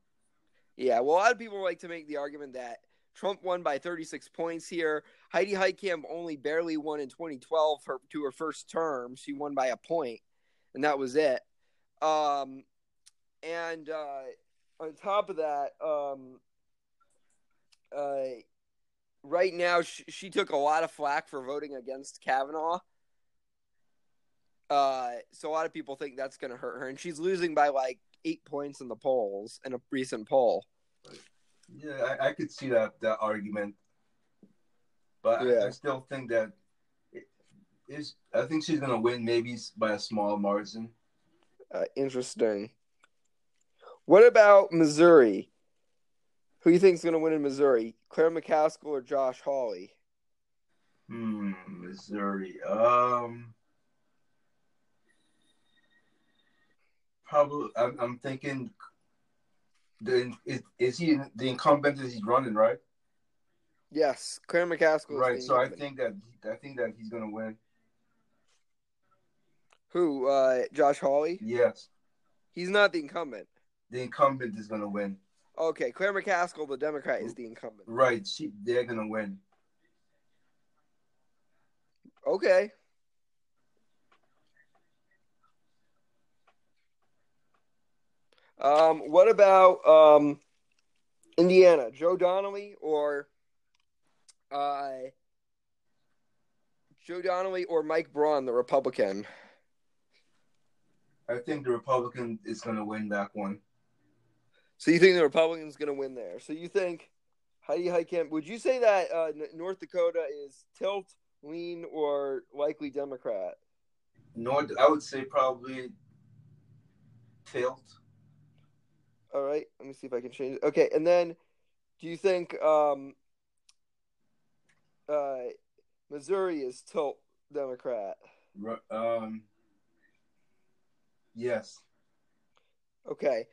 Yeah, well, a lot of people like to make the argument that Trump won by thirty-six points here. Heidi Heitkamp only barely won in twenty twelve her, to her first term. She won by a point, and that was it. Um, and uh, on top of that, um, uh, right now she, she took a lot of flack for voting against Kavanaugh. Uh, so a lot of people think that's going to hurt her, and she's losing by like eight points in the polls in a recent poll. Yeah, I, I could see that that argument, but yeah. I, I still think that it is. I think she's going to win, maybe by a small margin. Uh, interesting. What about Missouri? Who do you think is going to win in Missouri? Claire McCaskill or Josh Hawley? Hmm, Missouri. Um. Probably, I'm, I'm thinking. The is, is he the incumbent that he's running, right? Yes, Claire McCaskill. Right, is the so incumbent. I think that I think that he's gonna win. Who, uh, Josh Hawley? Yes, he's not the incumbent. The incumbent is gonna win. Okay, Claire McCaskill, the Democrat, is the incumbent. Right, she, they're gonna win. Okay. Um, what about um, Indiana? Joe Donnelly or uh, Joe Donnelly or Mike Braun, the Republican? I think the Republican is going to win that one. So you think the Republican is going to win there? So you think Heidi Heitkamp? Would you say that uh, North Dakota is tilt, lean, or likely Democrat? North, I would say probably tilt. All right, let me see if I can change it. Okay, and then do you think um, uh, Missouri is tilt Democrat? Um. Yes. Okay.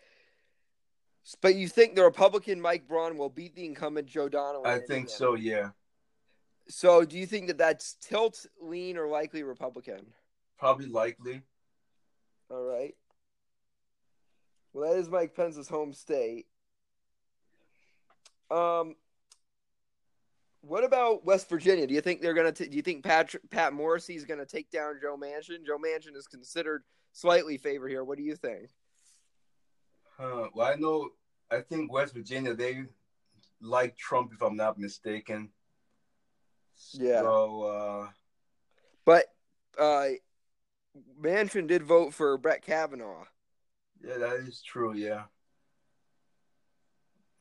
But you think the Republican Mike Braun will beat the incumbent Joe Donnelly? I think so, yeah. So do you think that that's tilt, lean, or likely Republican? Probably likely. All right. Well, that is Mike Pence's home state. Um, what about West Virginia? Do you think they're gonna? T- do you think Pat Pat Morrissey is gonna take down Joe Manchin? Joe Manchin is considered slightly favored here. What do you think? Huh, well, I know. I think West Virginia, they like Trump, if I'm not mistaken. Yeah. So, uh... but uh, Manchin did vote for Brett Kavanaugh. Yeah, that is true, yeah.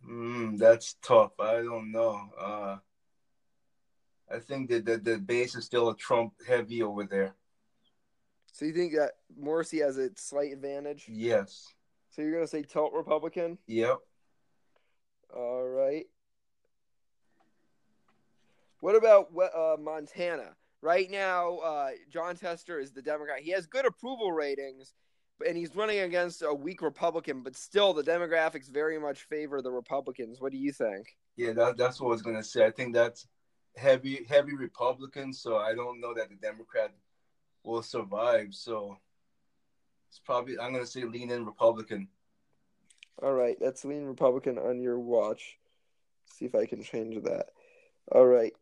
Mm, that's tough. I don't know. Uh, I think that the, the base is still a Trump heavy over there. So you think that Morrissey has a slight advantage? Yes. So you're going to say tilt Republican? Yep. All right. What about uh, Montana? Right now, uh, John Tester is the Democrat. He has good approval ratings. And he's running against a weak Republican, but still the demographics very much favor the Republicans. What do you think? Yeah, that, that's what I was going to say. I think that's heavy, heavy Republicans, so I don't know that the Democrat will survive. So it's probably, I'm going to say lean in Republican. All right, that's lean Republican on your watch. Let's see if I can change that. All right.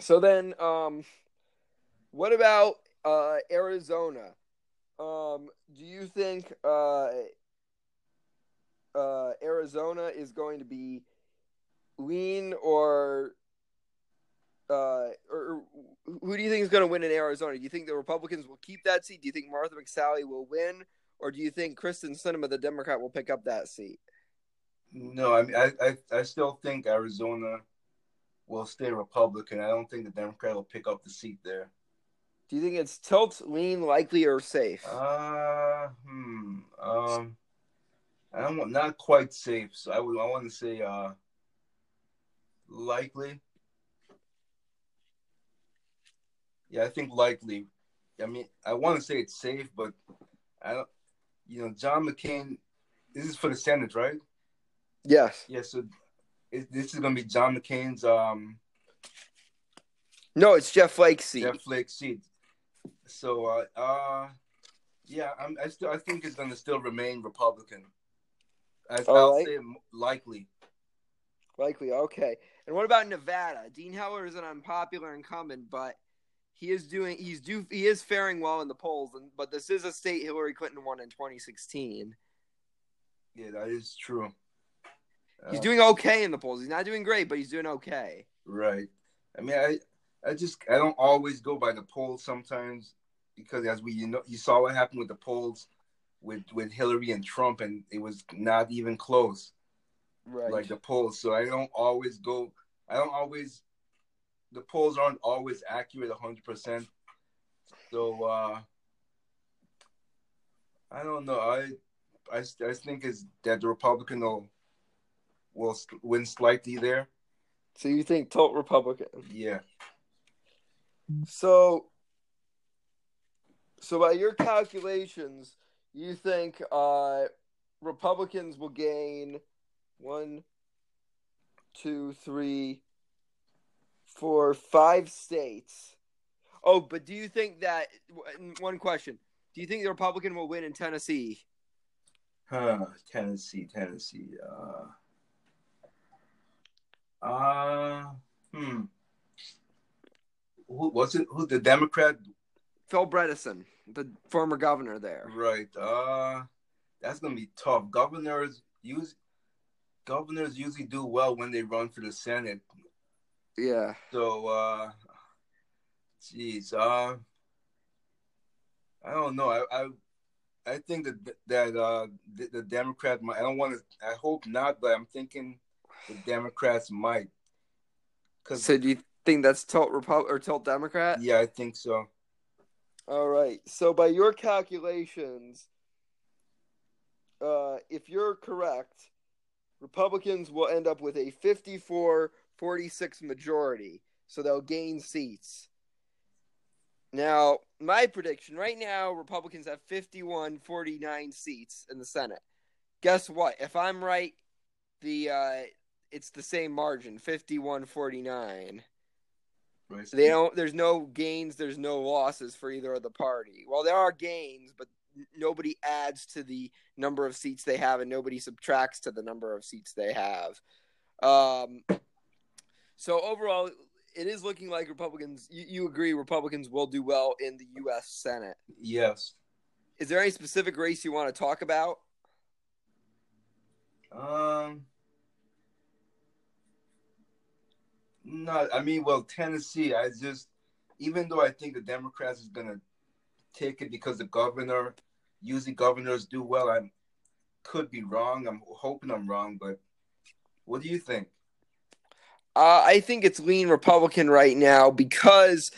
So then um, what about uh, Arizona? Um, do you think uh, uh, Arizona is going to be lean or, uh, or who do you think is going to win in Arizona? Do you think the Republicans will keep that seat? Do you think Martha McSally will win? Or do you think Kristen Sinema, the Democrat, will pick up that seat? No, I mean, I, I, I still think Arizona will stay Republican. I don't think the Democrat will pick up the seat there. Do you think it's tilt, lean, likely, or safe? Uh, hmm. Um, I'm not quite safe, so I would. I want to say uh, likely. Yeah, I think likely. I mean, I want to say it's safe, but I don't. You know, John McCain. This is for the Senate, right? Yes. Yeah. So it, this is going to be John McCain's. Um. No, it's Jeff Flake's seat. Jeff Flake's seat. So, uh, uh, yeah, I'm, I still I think it's going to still remain Republican. I, I'll right. say likely. Likely, okay. And what about Nevada? Dean Heller is an unpopular incumbent, but he is doing he's do he is faring well in the polls. And, but this is a state Hillary Clinton won in twenty sixteen. Yeah, that is true. Uh, he's doing okay in the polls. He's not doing great, but he's doing okay. Right. I mean, I. I just I don't always go by the polls sometimes because as we you know you saw what happened with the polls with, with Hillary and Trump and it was not even close, right? Like the polls. So I don't always go. I don't always. The polls aren't always accurate one hundred percent. So uh, I don't know. I I I think is that the Republican will will win slightly there. So you think tilt Republican? Yeah. So, so by your calculations, you think uh, Republicans will gain one, two, three, four, five states. Oh, but do you think that – one question. Do you think the Republican will win in Tennessee? Huh, Tennessee, Tennessee. Uh, uh hmm. Who was it? Who the Democrat? Phil Bredesen, the former governor there. Right. Uh, that's gonna be tough. Governors use governors usually do well when they run for the Senate. Yeah. So uh, Geez, uh, I don't know. I I, I think that that uh, the, the Democrats might. I don't want to. I hope not, but I'm thinking the Democrats might. Cause, so do you think that's tilt Republic or tilt Democrat? Yeah, I think so. All right. So by your calculations, uh, if you're correct, Republicans will end up with a fifty-four forty-six majority, so they'll gain seats. Now, my prediction, right now, Republicans have fifty-one forty-nine seats in the Senate. Guess what? If I'm right, the uh, it's the same margin, fifty-one forty-nine. Right. They don't. There's no gains. There's no losses for either of the party. Well, there are gains, but nobody adds to the number of seats they have, and nobody subtracts to the number of seats they have. Um, so overall, it is looking like Republicans. You, you agree Republicans will do well in the U S Senate? Yes. Is there any specific race you want to talk about? Um. No, I mean, well, Tennessee, I just, even though I think the Democrats is going to take it because the governor, usually governors do well, I could be wrong. I'm hoping I'm wrong, but what do you think? Uh, I think it's lean Republican right now because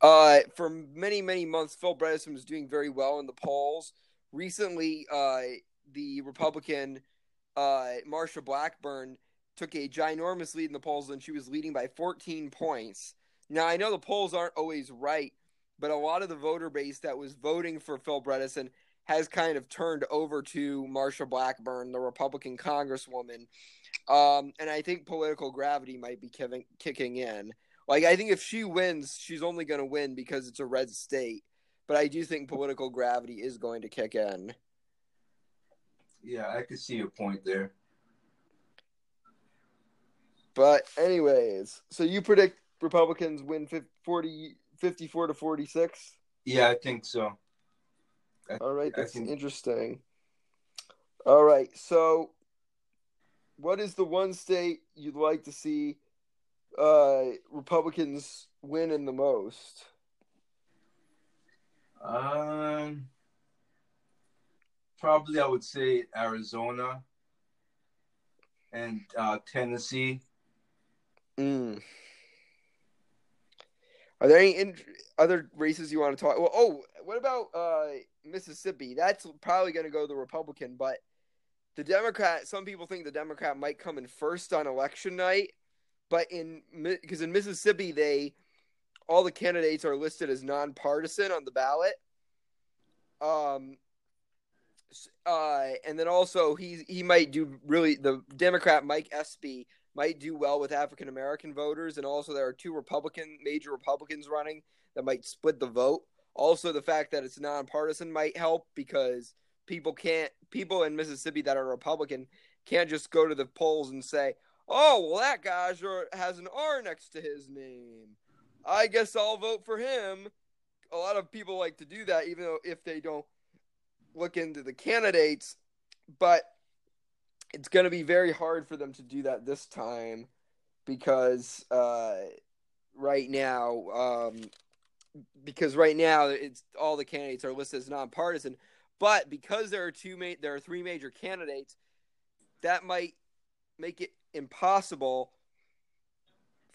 uh, for many, many months, Phil Bredesen was doing very well in the polls. Recently, uh, the Republican, uh, Marsha Blackburn, took a ginormous lead in the polls, and she was leading by fourteen points. Now, I know the polls aren't always right, but a lot of the voter base that was voting for Phil Bredesen has kind of turned over to Marsha Blackburn, the Republican congresswoman. Um, and I think political gravity might be kicking, kicking in. Like, I think if she wins, she's only going to win because it's a red state. But I do think political gravity is going to kick in. Yeah, I could see your point there. But anyways, so you predict Republicans win fifty-four to forty-six? Yeah, I think so. I, All right, that's think... interesting. All right, so what is the one state you'd like to see uh, Republicans win in the most? Um, probably I would say Arizona and uh, Tennessee. Mm. Are there any in- other races you want to talk? Well, oh, what about uh, Mississippi? That's probably going to go the Republican, but the Democrat. Some people think the Democrat might come in first on election night, but in because in Mississippi they all the candidates are listed as nonpartisan on the ballot. Um. Uh, and then also he he might do really the Democrat Mike Espy might do well with African-American voters. And also there are two Republican, major Republicans running that might split the vote. Also the fact that it's nonpartisan might help because people can't, people in Mississippi that are Republican can't just go to the polls and say, oh, well, that guy has an R next to his name. I guess I'll vote for him. A lot of people like to do that, even though if they don't look into the candidates, but it's going to be very hard for them to do that this time because uh, right now, um, because right now it's all the candidates are listed as nonpartisan. But because there are two, ma- there are three major candidates, that might make it impossible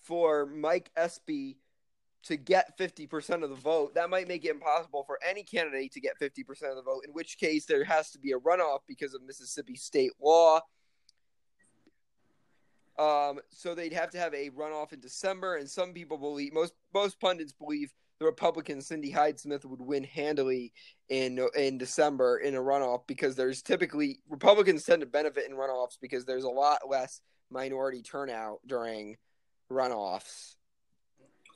for Mike Espy to get fifty percent of the vote. That might make it impossible for any candidate to get fifty percent of the vote, in which case there has to be a runoff because of Mississippi state law. Um, so they'd have to have a runoff in December, and some people believe, most most pundits believe the Republican Cindy Hyde-Smith would win handily in in December in a runoff because there's typically, Republicans tend to benefit in runoffs because there's a lot less minority turnout during runoffs.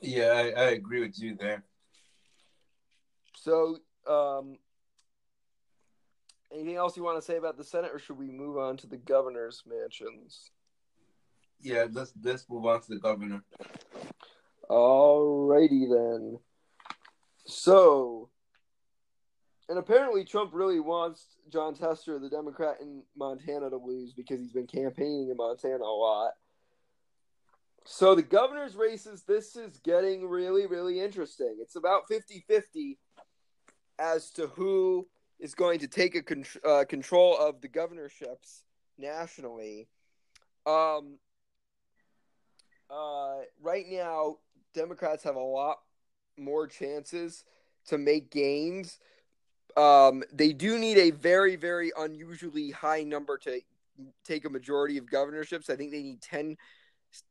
Yeah, I, I agree with you there. So, um, anything else you want to say about the Senate, or should we move on to the governor's mansions? Yeah, let's, let's move on to the governor. All righty, then. So, and apparently Trump really wants Jon Tester, the Democrat in Montana, to lose because he's been campaigning in Montana a lot. So the governor's races, this is getting really, really interesting. It's about fifty-fifty as to who is going to take a con- uh, control of the governorships nationally. Um, uh, right now, Democrats have a lot more chances to make gains. Um, they do need a very, very unusually high number to take a majority of governorships. I think they need ten,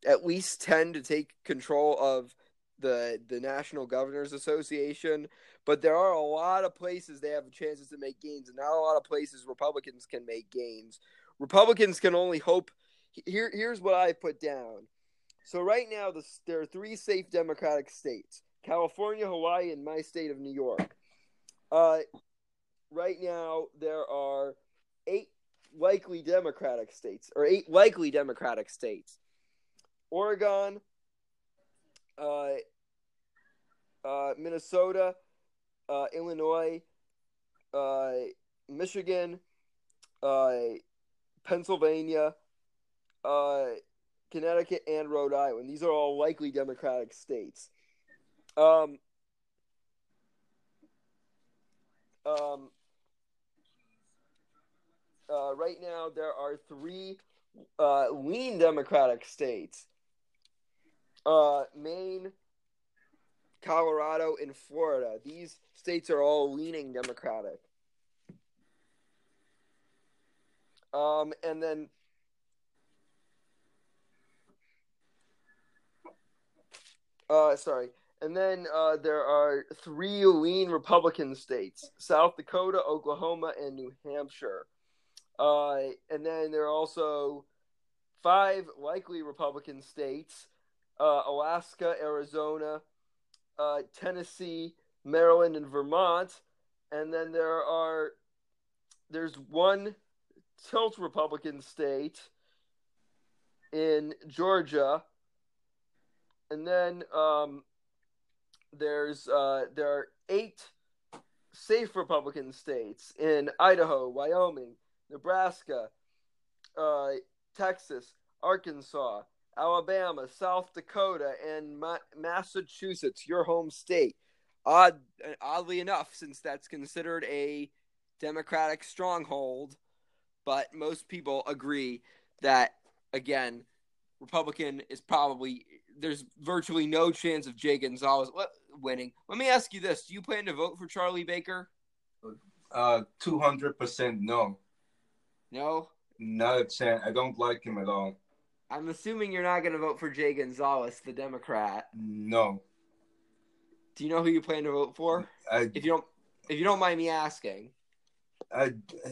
at least ten, to take control of the the National Governors Association. But there are a lot of places they have chances to make gains, and not a lot of places Republicans can make gains. Republicans can only hope. Here, here's what I put down. So right now, the, there are three safe Democratic states: California, Hawaii, and my state of New York. Uh, right now, there are eight likely Democratic states, or eight likely Democratic states. Oregon, uh, uh, Minnesota, uh, Illinois, uh, Michigan, uh, Pennsylvania, uh, Connecticut, and Rhode Island. These are all likely Democratic states. Um, um, uh, right now, there are three uh, lean Democratic states: uh, Maine, Colorado, and Florida. These states are all leaning Democratic. Um, and then Uh, sorry. And then uh, there are three lean Republican states: South Dakota, Oklahoma, and New Hampshire. Uh, and then there are also five likely Republican states: uh, Alaska, Arizona, uh, Tennessee, Maryland, and Vermont. And then there are there's one tilt Republican state in Georgia. And then um, there's uh, there are eight safe Republican states in Idaho, Wyoming, Nebraska, uh, Texas, Arkansas, Alabama, South Dakota, and Ma- Massachusetts, your home state. Odd, oddly enough, since that's considered a Democratic stronghold, but most people agree that, again, Republican is probably – there's virtually no chance of Jay Gonzalez winning. Let me ask you this. Do you plan to vote for Charlie Baker? Uh, two hundred percent no. No? Not a chance. I don't like him at all. I'm assuming you're not going to vote for Jay Gonzalez, the Democrat. No. Do you know who you plan to vote for? I, if you don't if you don't mind me asking. I,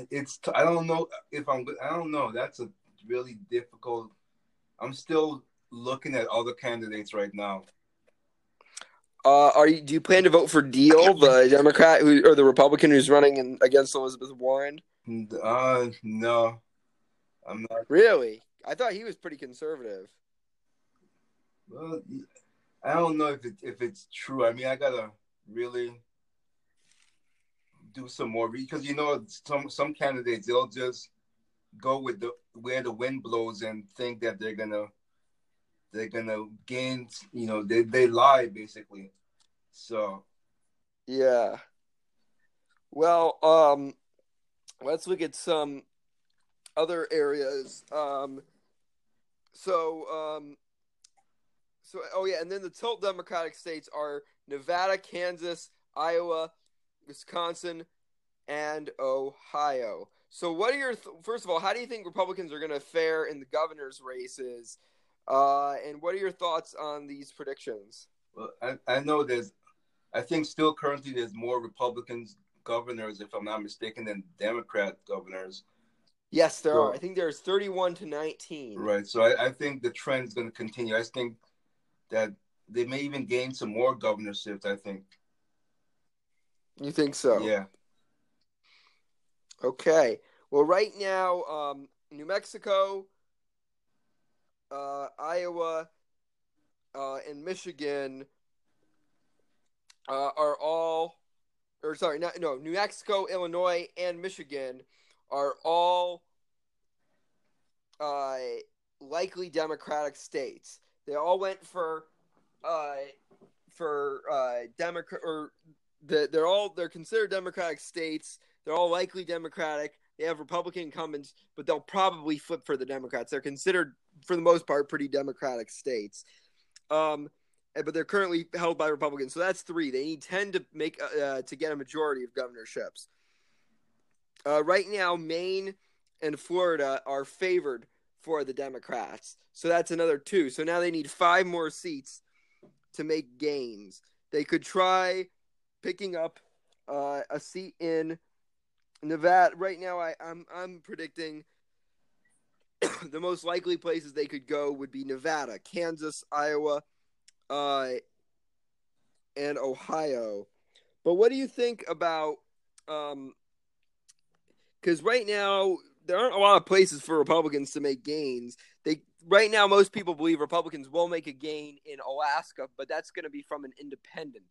it's, I don't know if I'm – I don't know. That's a really difficult – I'm still looking at other candidates right now. Uh, are you? Do you plan to vote for Deal, the Democrat who, or the Republican who's running in, against Elizabeth Warren? Uh, no, I'm not. Really? I thought he was pretty conservative. Well, I don't know if it, if it's true. I mean, I gotta really do some more because you know some some candidates they'll just go with the where the wind blows and think that they're gonna they're gonna gain, you know, they they lie basically. So yeah. Well, um let's look at some other areas. Um so um so oh yeah, and then the tilt Democratic states are Nevada, Kansas, Iowa, Wisconsin, and Ohio. So what are your th- – first of all, how do you think Republicans are going to fare in the governor's races? Uh, and what are your thoughts on these predictions? Well, I, I know there's – I think still currently there's more Republicans governors, if I'm not mistaken, than Democrat governors. Yes, there so, are. I think there's thirty-one to nineteen. Right. So I, I think the trend is going to continue. I think that they may even gain some more governorships, I think. You think so? Yeah. Okay. Well, right now, um, New Mexico, uh, Iowa, uh, and Michigan uh, are all – or sorry, not, no, New Mexico, Illinois, and Michigan are all uh, likely Democratic states. They all went for uh, for uh, Democrat, or the, they're all they're considered Democratic states. They're all likely Democratic. They have Republican incumbents, but they'll probably flip for the Democrats. They're considered, for the most part, pretty Democratic states. Um, but they're currently held by Republicans. So that's three. They need ten to make uh, to get a majority of governorships. Uh, right now, Maine and Florida are favored for the Democrats. So that's another two. So now they need five more seats to make gains. They could try picking up uh, a seat in Nevada. Right now, I, I'm I'm predicting the most likely places they could go would be Nevada, Kansas, Iowa, uh, and Ohio. But what do you think about um, – because right now, there aren't a lot of places for Republicans to make gains. They Right now, most people believe Republicans will make a gain in Alaska, but that's going to be from an independent.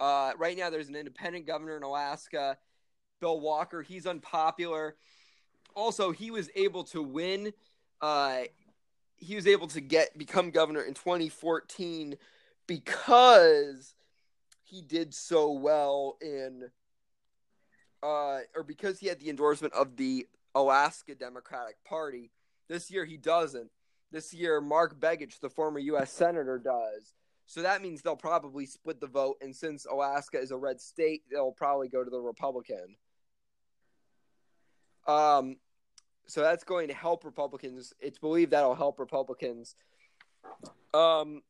Uh, right now, there's an independent governor in Alaska, Bill Walker. He's unpopular. Also, he was able to win. Uh, he was able to get become governor in twenty fourteen because he did so well in Uh, or because he had the endorsement of the Alaska Democratic Party. This year he doesn't. This year Mark Begich, the former U S Senator, does. So that means they'll probably split the vote, and since Alaska is a red state, they'll probably go to the Republican. Um, so that's going to help Republicans. It's believed that'll help Republicans. Um,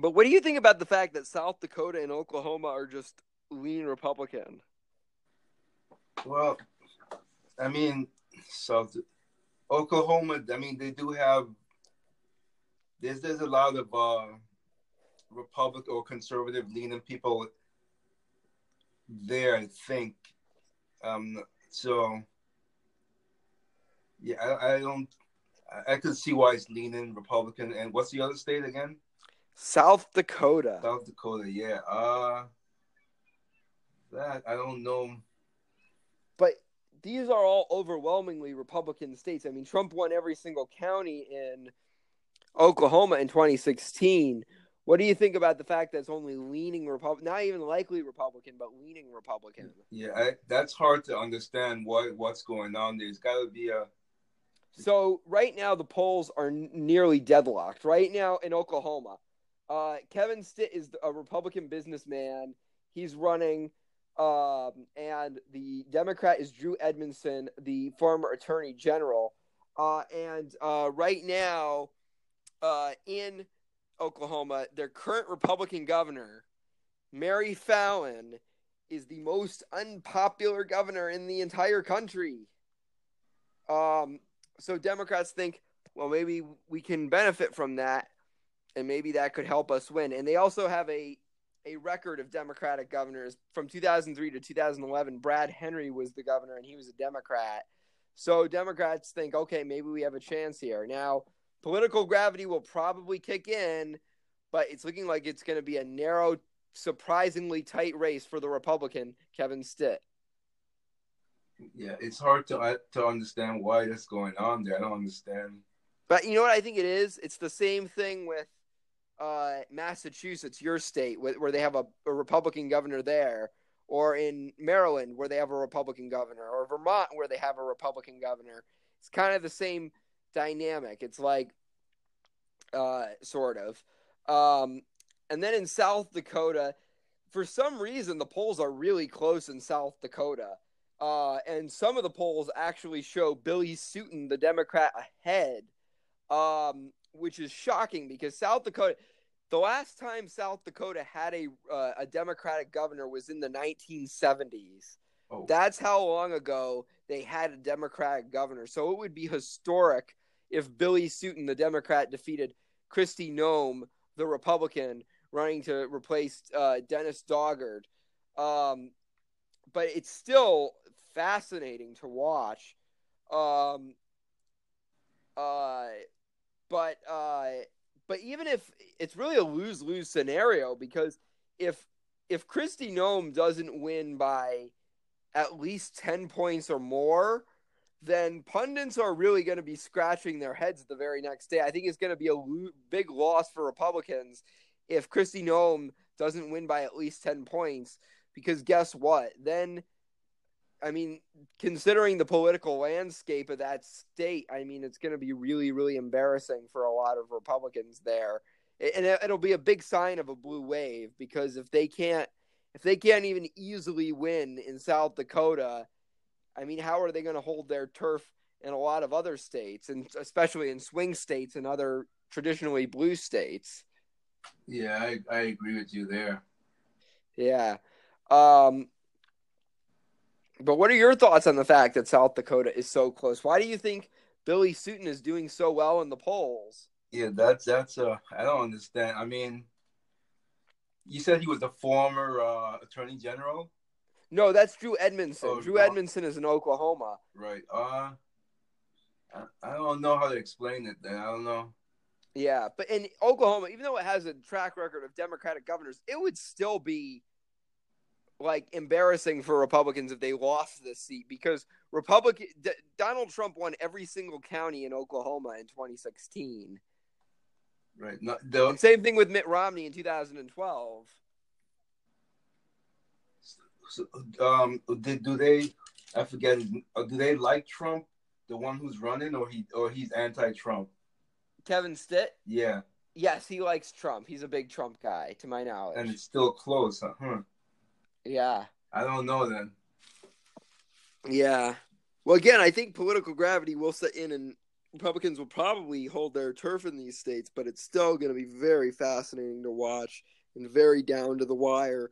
but what do you think about the fact that South Dakota and Oklahoma are just lean Republican? Well, I mean, South Oklahoma, I mean, they do have, there's, there's a lot of uh, Republican or conservative leaning people there, I think. Um, so, yeah, I, I don't, I, I could see why it's leaning Republican. And what's the other state again? South Dakota. South Dakota, yeah. Uh, that, I don't know. But these are all overwhelmingly Republican states. I mean, Trump won every single county in Oklahoma in twenty sixteen. What do you think about the fact that it's only leaning Republican, not even likely Republican, but leaning Republican? Yeah, I, that's hard to understand what, what's going on there. There's got to be a... So right now the polls are nearly deadlocked. Right now in Oklahoma, uh, Kevin Stitt is a Republican businessman. He's running... Um, and the Democrat is Drew Edmondson, the former attorney general. Uh, and uh, right now uh, in Oklahoma, their current Republican governor, Mary Fallon, is the most unpopular governor in the entire country. Um, so Democrats think, well, maybe we can benefit from that, and maybe that could help us win. And they also have a a record of Democratic governors from two thousand three to two thousand eleven. Brad Henry was the governor, and he was a Democrat. So Democrats think, okay, maybe we have a chance here. Now, political gravity will probably kick in, but it's looking like it's going to be a narrow, surprisingly tight race for the Republican, Kevin Stitt. Yeah, it's hard to uh, to understand why that's going on there. I don't understand. But you know what I think it is? It's the same thing with Uh, Massachusetts, your state, where, where they have a, a Republican governor there, or in Maryland, where they have a Republican governor, or Vermont, where they have a Republican governor. It's kind of the same dynamic. It's like, uh, sort of. Um, and then in South Dakota, for some reason, the polls are really close in South Dakota. Uh, and some of the polls actually show Billy Sutton, the Democrat, ahead. Um, which is shocking because South Dakota, the last time South Dakota had a uh, a Democratic governor was in the nineteen seventies. Oh. That's how long ago they had a Democratic governor. So it would be historic if Billy Sutton, the Democrat, defeated Kristi Noem, the Republican, running to replace uh, Dennis Doggart. Um, but it's still fascinating to watch. Um, uh, But uh, but even if it's really a lose-lose scenario, because if if Kristi Noem doesn't win by at least ten points or more, then pundits are really going to be scratching their heads the very next day. I think it's going to be a lo- big loss for Republicans if Kristi Noem doesn't win by at least ten points, because guess what? Then, I mean, considering the political landscape of that state, I mean, it's going to be really, really embarrassing for a lot of Republicans there. And it'll be a big sign of a blue wave, because if they can't, if they can't even easily win in South Dakota, I mean, how are they going to hold their turf in a lot of other states, and especially in swing states and other traditionally blue states? Yeah, I, I agree with you there. Yeah. Um, but what are your thoughts on the fact that South Dakota is so close? Why do you think Billy Sutton is doing so well in the polls? Yeah, that's that's uh, I don't understand. I mean, you said he was the former uh, attorney general. No, that's Drew Edmondson. Oh, Drew no. Edmondson is in Oklahoma. Right. Uh, I, I don't know how to explain it then. I don't know. Yeah, but in Oklahoma, even though it has a track record of Democratic governors, it would still be like embarrassing for Republicans if they lost this seat, because Republican D- Donald Trump won every single county in Oklahoma in twenty sixteen. Right. Not, the, and same thing with Mitt Romney in two thousand twelve. So, um, did, do they? I forget. Do they like Trump, the one who's running, or he or he's anti-Trump? Kevin Stitt? Yeah. Yes, he likes Trump. He's a big Trump guy, to my knowledge. And it's still close, huh? huh. Yeah. I don't know then. Yeah. Well, again, I think political gravity will set in, and Republicans will probably hold their turf in these states, but it's still going to be very fascinating to watch and very down to the wire.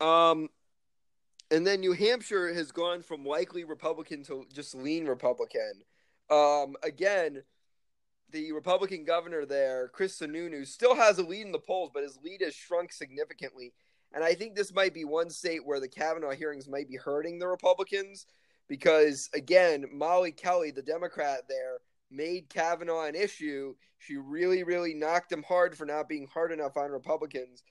Um, and then New Hampshire has gone from likely Republican to just lean Republican. Um, again, the Republican governor there, Chris Sununu, still has a lead in the polls, but his lead has shrunk significantly. And I think this might be one state where the Kavanaugh hearings might be hurting the Republicans, because, again, Molly Kelly, the Democrat there, made Kavanaugh an issue. She really, really knocked him hard for not being hard enough on Republicans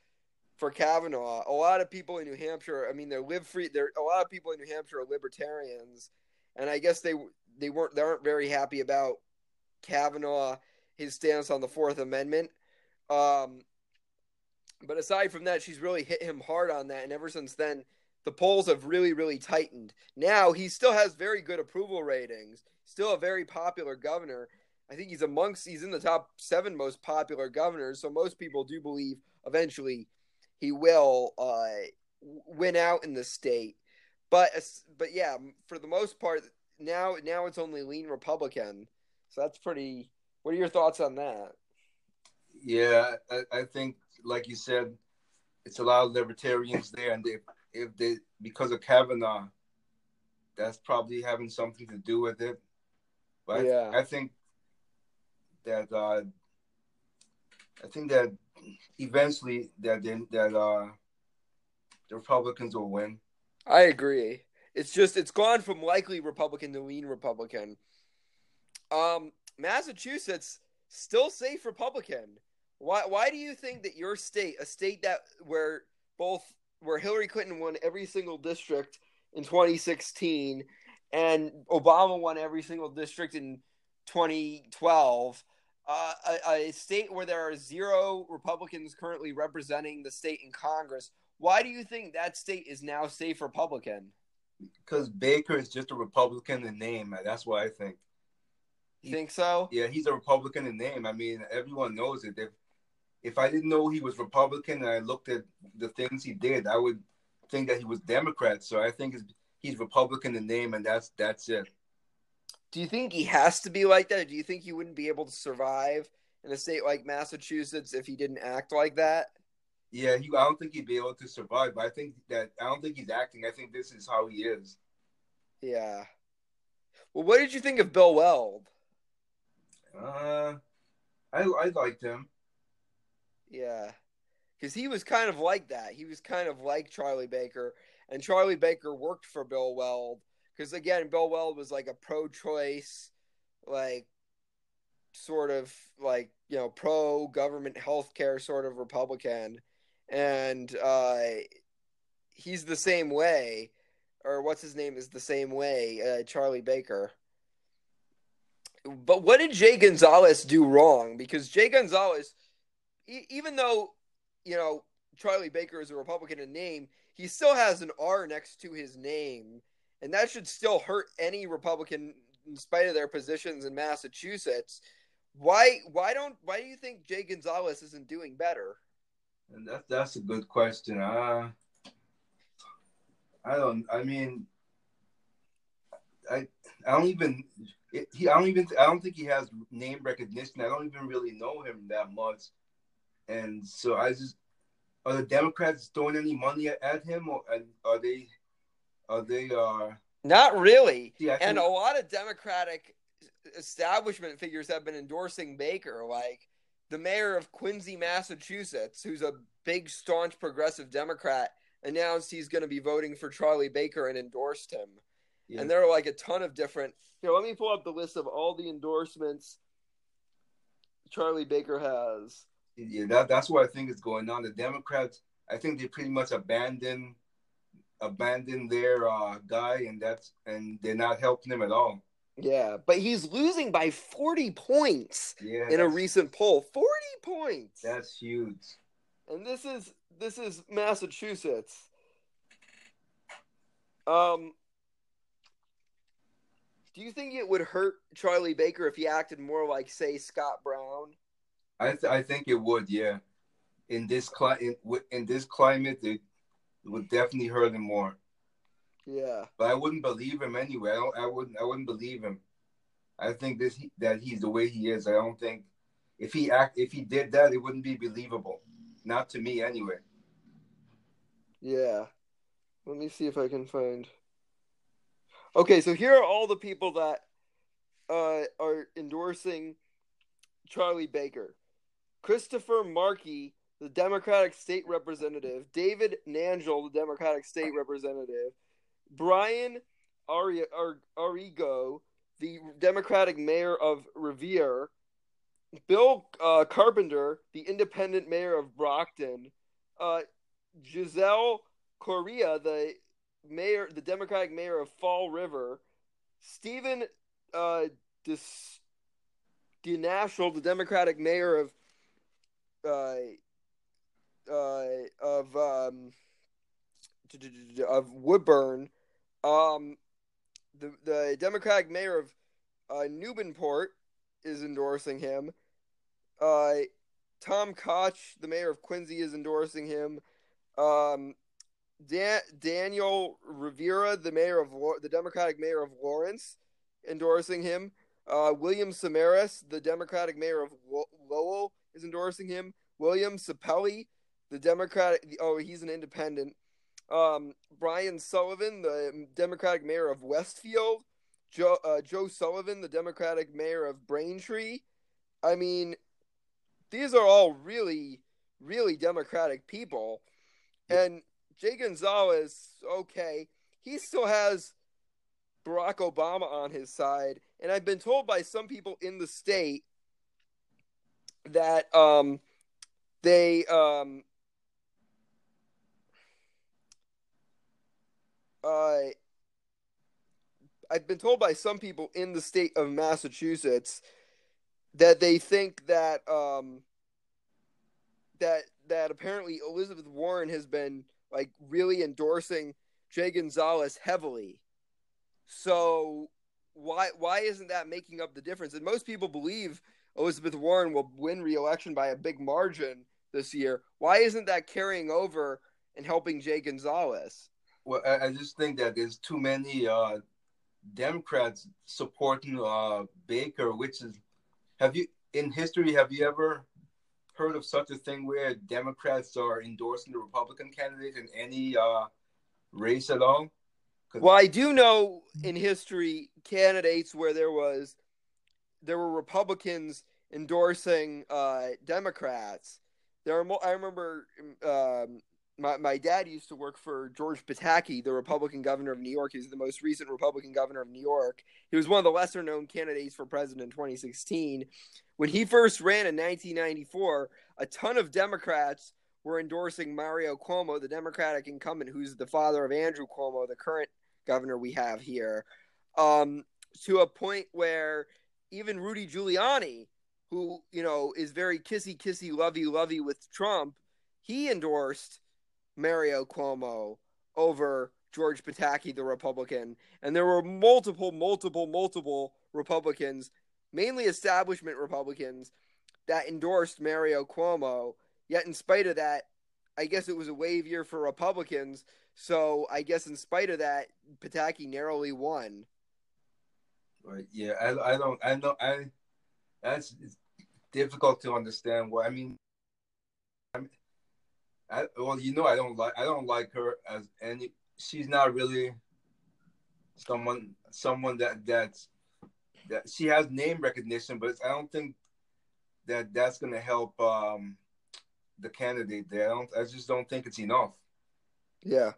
for Kavanaugh. A lot of people in New Hampshire, I mean, they're live free. There, a lot of people in New Hampshire are libertarians, and I guess they they weren't they aren't very happy about Kavanaugh, his stance on the Fourth Amendment. Um, but aside from that, she's really hit him hard on that, and ever since then, the polls have really, really tightened. Now, he still has very good approval ratings, still a very popular governor. I think he's amongst, he's in the top seven most popular governors, so most people do believe eventually he will uh, win out in the state. But, but yeah, for the most part, now, now it's only lean Republican. So that's pretty – what are your thoughts on that? Yeah, I, I think, like you said, it's a lot of libertarians there. And they, if they – because of Kavanaugh, that's probably having something to do with it. But yeah. I, I think that uh, – I think that eventually that, they, that uh, the Republicans will win. I agree. It's just – it's gone from likely Republican to lean Republican. Um, Massachusetts, still safe Republican. Why why do you think that your state, a state that where both where Hillary Clinton won every single district in twenty sixteen and Obama won every single district in twenty twelve, uh, a, a state where there are zero Republicans currently representing the state in Congress, why do you think that state is now safe Republican? Because Baker is just a Republican in name. That's what I think. You think so? Yeah, he's a Republican in name. I mean, everyone knows it. If if I didn't know he was Republican and I looked at the things he did, I would think that he was Democrat. So I think he's Republican in name, and that's that's it. Do you think he has to be like that? Or do you think he wouldn't be able to survive in a state like Massachusetts if he didn't act like that? Yeah, he, I don't think he'd be able to survive. But I think that I don't think he's acting. I think this is how he is. Yeah. Well, what did you think of Bill Weld? Uh, I I liked him. Yeah, because he was kind of like that. He was kind of like Charlie Baker, and Charlie Baker worked for Bill Weld because, again, Bill Weld was like a pro-choice, like sort of like, you know, pro-government healthcare sort of Republican, and uh, he's the same way. or what's his name is the same way, uh, Charlie Baker. But what did Jay Gonzalez do wrong? Because Jay Gonzalez, e- even though, you know, Charlie Baker is a Republican in name, he still has an R next to his name. And that should still hurt any Republican in spite of their positions in Massachusetts. Why why don't why do you think Jay Gonzalez isn't doing better? And that that's a good question. Uh I don't I mean I I don't even it, he I don't even I don't think he has name recognition. I don't even really know him that much. And so I just are the Democrats throwing any money at, at him or are they are they uh not really. Yeah, and a lot of Democratic establishment figures have been endorsing Baker, like the mayor of Quincy, Massachusetts, who's a big, staunch progressive Democrat, announced he's going to be voting for Charlie Baker and endorsed him. Yeah. And there are like a ton of different, you know, let me pull up the list of all the endorsements Charlie Baker has. Yeah, that, that's what I think is going on. The Democrats, I think they pretty much abandoned, abandoned their uh, guy, and that's, and they're not helping him at all. Yeah, but he's losing by forty points yeah, in a recent poll. forty points. That's huge. And this is this is Massachusetts. Um, do you think it would hurt Charlie Baker if he acted more like, say, Scott Brown? I th- I think it would. Yeah, in this cli- in, in this climate, it would definitely hurt him more. Yeah, but I wouldn't believe him anyway. I, don't, I wouldn't. I wouldn't believe him. I think this that he's the way he is. I don't think if he act if he did that, it wouldn't be believable. Not to me, anyway. Yeah, let me see if I can find. Okay, so here are all the people that uh, are endorsing Charlie Baker: Christopher Markey, the Democratic state representative; David Nangel, the Democratic state representative; Brian Arrigo, the Democratic mayor of Revere; Bill uh, Carpenter, the independent mayor of Brockton; uh, Giselle Correa, the mayor, the Democratic mayor of Fall River; Stephen uh, Dis- DeNashel, the Democratic mayor of uh, uh, of um, of Woodburn. Um, the the Democratic mayor of uh, Newburyport is endorsing him. Uh, Tom Koch, the mayor of Quincy, is endorsing him. Um, Dan- Daniel Rivera, the mayor of La- the Democratic mayor of Lawrence, endorsing him. Uh, William Samaras, the Democratic mayor of Lo- Lowell, is endorsing him. William Sapelli, the Democratic oh he's an independent. Um, Brian Sullivan, the Democratic mayor of Westfield, Joe, uh, Joe Sullivan, the Democratic mayor of Braintree. I mean, these are all really, really Democratic people. And Jay Gonzalez, okay, he still has Barack Obama on his side. And I've been told by some people in the state that um, they um, – Uh, I've been told by some people in the state of Massachusetts that they think that um, that that apparently Elizabeth Warren has been like really endorsing Jay Gonzalez heavily. So why why isn't that making up the difference? And most people believe Elizabeth Warren will win re-election by a big margin this year. Why isn't that carrying over and helping Jay Gonzalez? Well, I just think that there's too many uh, Democrats supporting uh, Baker, which is, have you, in history, have you ever heard of such a thing where Democrats are endorsing the Republican candidate in any uh, race at all? Well, I do know in history candidates where there was, there were Republicans endorsing uh, Democrats. There are more, I remember, um, My my dad used to work for George Pataki, the Republican governor of New York. He was the most recent Republican governor of New York. He was one of the lesser-known candidates for president in twenty sixteen. When he first ran in nineteen ninety-four, a ton of Democrats were endorsing Mario Cuomo, the Democratic incumbent, who's the father of Andrew Cuomo, the current governor we have here, um, to a point where even Rudy Giuliani, who, you know, is very kissy, kissy, lovey, lovey with Trump, he endorsed Mario Cuomo over George Pataki, the Republican. And there were multiple, multiple, multiple Republicans, mainly establishment Republicans, that endorsed Mario Cuomo. Yet in spite of that, I guess it was a wave year for Republicans. So I guess in spite of that, Pataki narrowly won. Right. Yeah. I, I don't, I know. I, that's it's difficult to understand. What I mean, I, mean, I well, you know, I don't like, I don't like her as any, she's not really someone, someone that, that's, that she has name recognition, but it's, I don't think that that's going to help um, the candidate there. I, don't, I just don't think it's enough. Yeah.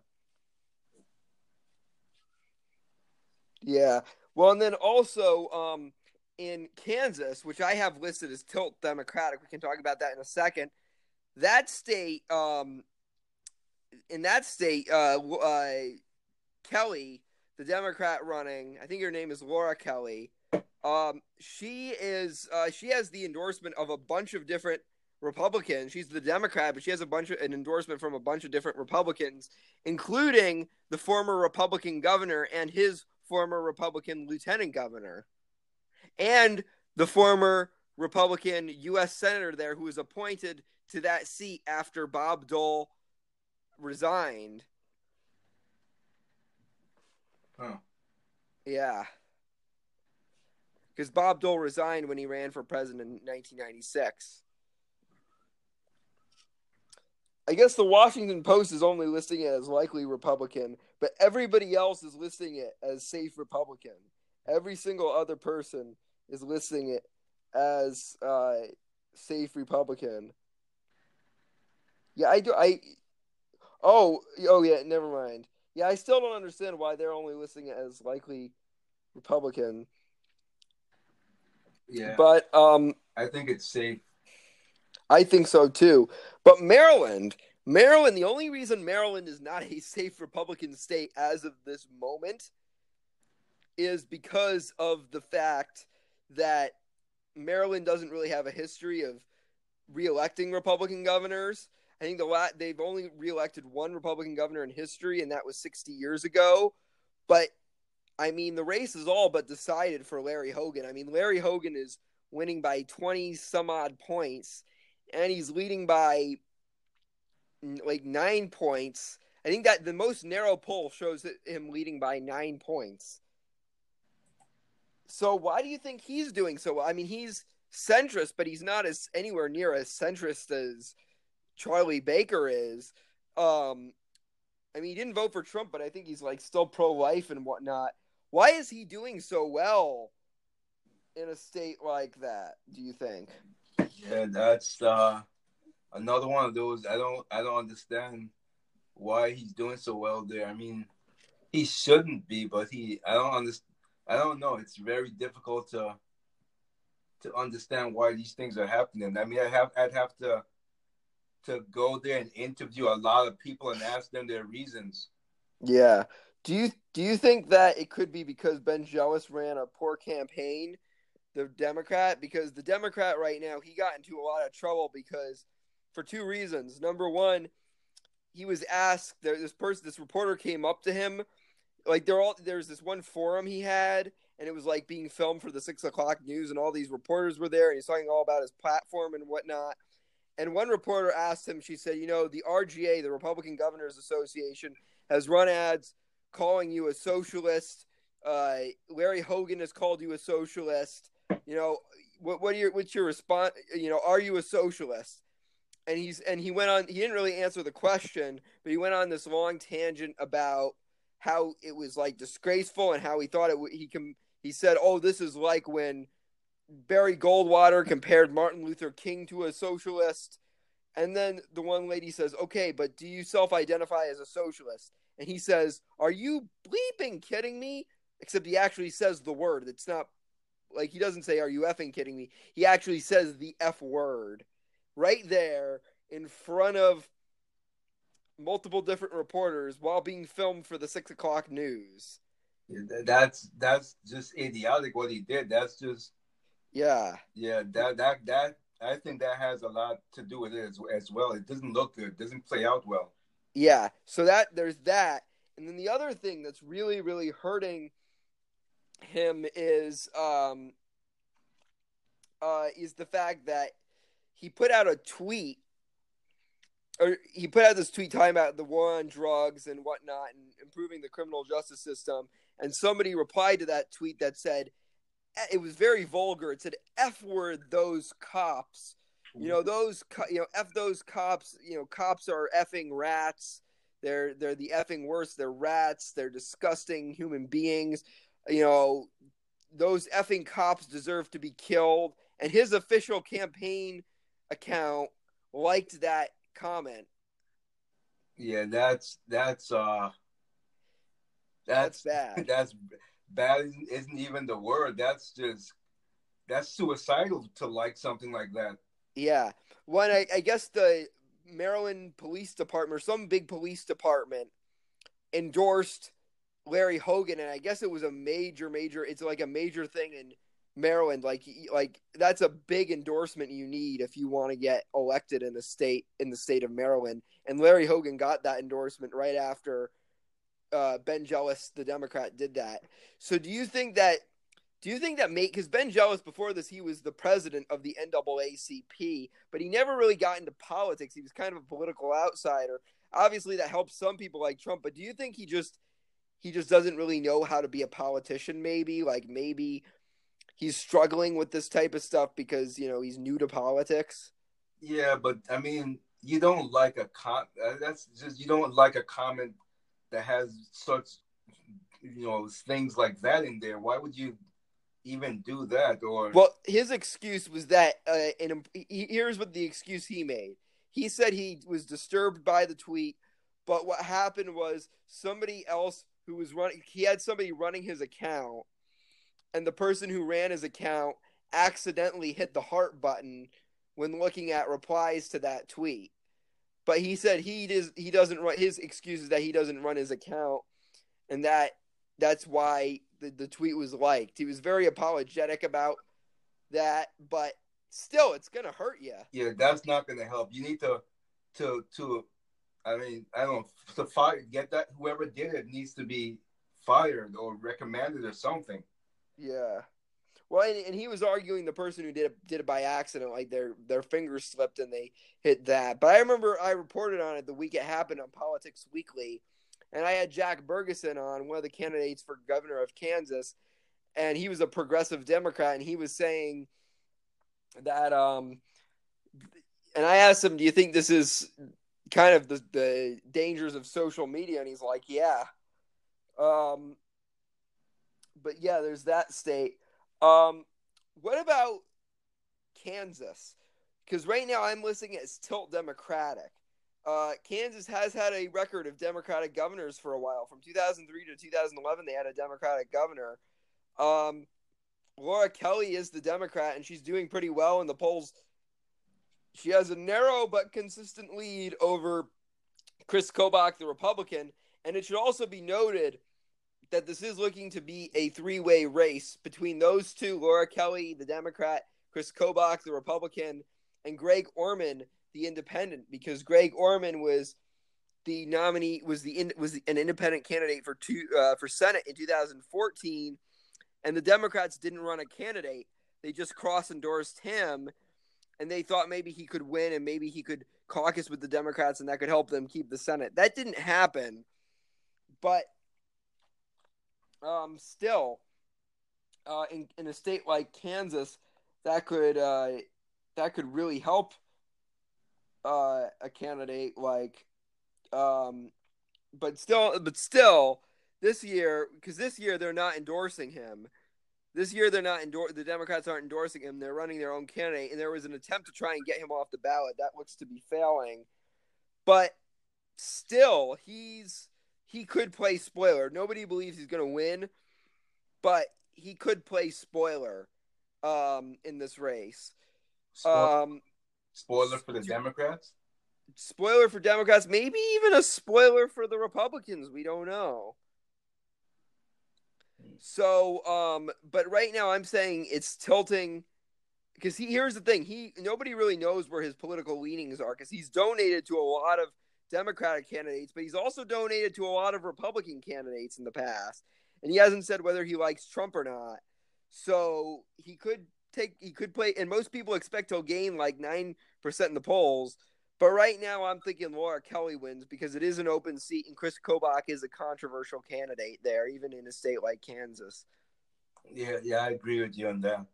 Yeah. Well, and then also um, in Kansas, which I have listed as tilt Democratic, we can talk about that in a second. That state, um, in that state, uh, uh, Kelly, the Democrat running, I think her name is Laura Kelly. Um, she is, uh, she has the endorsement of a bunch of different Republicans. She's the Democrat, but she has a bunch of an endorsement from a bunch of different Republicans, including the former Republican governor and his former Republican lieutenant governor, and the former Republican U S senator there who was appointed to that seat after Bob Dole resigned. Huh. Yeah. Because Bob Dole resigned when he ran for president in nineteen ninety-six. I guess the Washington Post is only listing it as likely Republican, but everybody else is listing it as safe Republican. Every single other person is listing it as uh, safe Republican. Yeah, I do. I oh oh yeah, never mind. Yeah, I still don't understand why they're only listing it as likely Republican. Yeah, but um, I think it's safe. I think so too. But Maryland, Maryland, the only reason Maryland is not a safe Republican state as of this moment is because of the fact that Maryland doesn't really have a history of reelecting Republican governors. I think the la- they've only reelected one Republican governor in history, and that was sixty years ago. But, I mean, the race is all but decided for Larry Hogan. I mean, Larry Hogan is winning by twenty some odd points, and he's leading by like nine points. I think that the most narrow poll shows him leading by nine points. So why do you think he's doing so well? I mean, he's centrist, but he's not as anywhere near as centrist as Charlie Baker is. Um, I mean, he didn't vote for Trump, but I think he's like still pro-life and whatnot. Why is he doing so well in a state like that, do you think? Yeah, that's uh, another one of those. I don't, I don't understand why he's doing so well there. I mean, he shouldn't be, but he. I don't understand. I don't know. It's very difficult to to understand why these things are happening. I mean, I have, I'd have to to go there and interview a lot of people and ask them their reasons. Yeah. Do you do you think that it could be because Ben Jealous ran a poor campaign? The Democrat, because the Democrat right now, he got into a lot of trouble because for two reasons. Number one, he was asked, this person, this reporter came up to him. Like they're all, there's this one forum he had, and it was like being filmed for the six o'clock news, and all these reporters were there, and he's talking all about his platform and whatnot. And one reporter asked him, she said, you know, the R G A, the Republican Governors Association, has run ads calling you a socialist. Uh, Larry Hogan has called you a socialist. You know, what? What are your? What's your response? You know, are you a socialist? And he's and he went on. He didn't really answer the question, but he went on this long tangent about how it was like disgraceful and how he thought it. He com- He said, "Oh, this is like when Barry Goldwater compared Martin Luther King to a socialist." And then the one lady says, "Okay, but do you self-identify as a socialist?" And he says, "Are you bleeping kidding me?" Except he actually says the word. It's not. Like, he doesn't say, "Are you effing kidding me?" He actually says the F word right there in front of multiple different reporters while being filmed for the six o'clock news. That's that's just idiotic what he did. That's just yeah, yeah. That that that I think that has a lot to do with it as, as well. It doesn't look good. It doesn't play out well. Yeah. So that there's that, and then the other thing that's really really hurting him is um uh is the fact that he put out a tweet. Or he put out this tweet talking about the war on drugs and whatnot and improving the criminal justice system. And somebody replied to that tweet that said, it was very vulgar. It said, F word those cops. You know, those, co- you know, F those cops. You know, cops are effing rats. They're, they're the effing worst. They're rats. They're disgusting human beings. You know, those effing cops deserve to be killed. And his official campaign account liked that comment. Yeah, that's that's uh that's, that's bad. That's bad isn't, isn't even the word. That's just that's suicidal to like something like that. Yeah. Well, I, I guess the Maryland Police Department or some big police department endorsed Larry Hogan, and I guess it was a major major it's like a major thing in Maryland, like, like that's a big endorsement you need if you want to get elected in the state in the state of Maryland. And Larry Hogan got that endorsement right after uh, Ben Jealous, the Democrat, did that. So, do you think that? Do you think that mate? Because Ben Jealous, before this, he was the president of the N double A C P, but he never really got into politics. He was kind of a political outsider. Obviously, that helps some people like Trump. But do you think he just he just doesn't really know how to be a politician? Maybe like maybe. He's struggling with this type of stuff because, you know, he's new to politics. Yeah, but, I mean, you don't like a con- that's just you don't like a comment that has such, you know, things like that in there. Why would you even do that? Or well, his excuse was that uh, – and here's what the excuse he made. He said he was disturbed by the tweet, but what happened was somebody else who was running – he had somebody running his account. And the person who ran his account accidentally hit the heart button when looking at replies to that tweet. But he said he does, he doesn't run – his excuse is that he doesn't run his account, and that that's why the, the tweet was liked. He was very apologetic about that, but still, it's going to hurt you. Yeah, that's not going to help. You need to to to I mean, I don't to fire get that whoever did it needs to be fired or recommended or something. Yeah. Well, and, and he was arguing the person who did it did it by accident, like their their fingers slipped and they hit that. But I remember I reported on it the week it happened on Politics Weekly, and I had Jack Bergeson on, one of the candidates for governor of Kansas, and he was a progressive Democrat, and he was saying that um and I asked him, do you think this is kind of the, the dangers of social media? And he's like, yeah. Um But, yeah, there's that state. Um, what about Kansas? Because right now I'm listing it as tilt Democratic. Uh, Kansas has had a record of Democratic governors for a while. From two thousand three to two thousand eleven, they had a Democratic governor. Um, Laura Kelly is the Democrat, and she's doing pretty well in the polls. She has a narrow but consistent lead over Chris Kobach, the Republican. And it should also be noted that this is looking to be a three-way race between those two, Laura Kelly, the Democrat, Chris Kobach, the Republican, and Greg Orman, the Independent, because Greg Orman was the nominee, was the was an independent candidate for two uh, for Senate in two thousand fourteen, and the Democrats didn't run a candidate. They just cross-endorsed him, and they thought maybe he could win and maybe he could caucus with the Democrats, and that could help them keep the Senate. That didn't happen, but Um, still, uh, in in a state like Kansas, that could uh, that could really help uh, a candidate like, um, but still, but still, this year because this year they're not endorsing him. This year they're not endor- the Democrats aren't endorsing him. They're running their own candidate, and there was an attempt to try and get him off the ballot that looks to be failing. But still, he's. He could play spoiler. Nobody believes he's going to win, but he could play spoiler um, in this race. Spoiler, um, spoiler for the Democrats? spoiler for Democrats, maybe even a spoiler for the Republicans. We don't know. So, um, but right now I'm saying it's tilting because he, here's the thing. He, nobody really knows where his political leanings are because he's donated to a lot of Democratic candidates, but he's also donated to a lot of Republican candidates in the past. And he hasn't said whether he likes Trump or not. So he could take, he could play, and most people expect he'll gain like nine percent in the polls. But right now I'm thinking Laura Kelly wins because it is an open seat and Chris Kobach is a controversial candidate there, even in a state like Kansas. Yeah, yeah, I agree with you on that.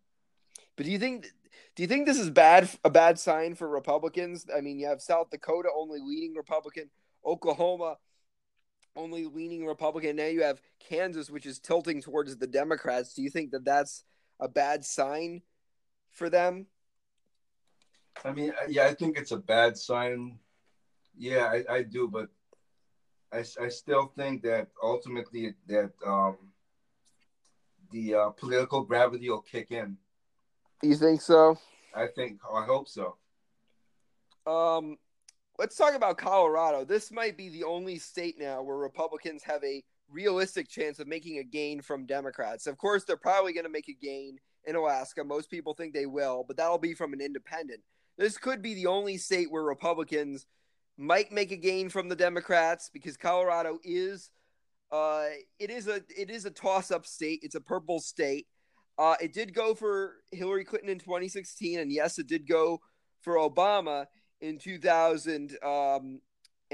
But do you think do you think this is bad a bad sign for Republicans? I mean, you have South Dakota only leaning Republican, Oklahoma only leaning Republican. Now you have Kansas, which is tilting towards the Democrats. Do you think that that's a bad sign for them? I mean, yeah, I think it's a bad sign. Yeah, I, I do, but I, I still think that ultimately that um, the uh, political gravity will kick in. You think so? I think, I hope so. Um, let's talk about Colorado. This might be the only state now where Republicans have a realistic chance of making a gain from Democrats. Of course, they're probably going to make a gain in Alaska. Most people think they will, but that'll be from an independent. This could be the only state where Republicans might make a gain from the Democrats because Colorado is uh, it is a it is a toss-up state. It's a purple state. Uh, it did go for Hillary Clinton in twenty sixteen, and yes, it did go for Obama in two thousand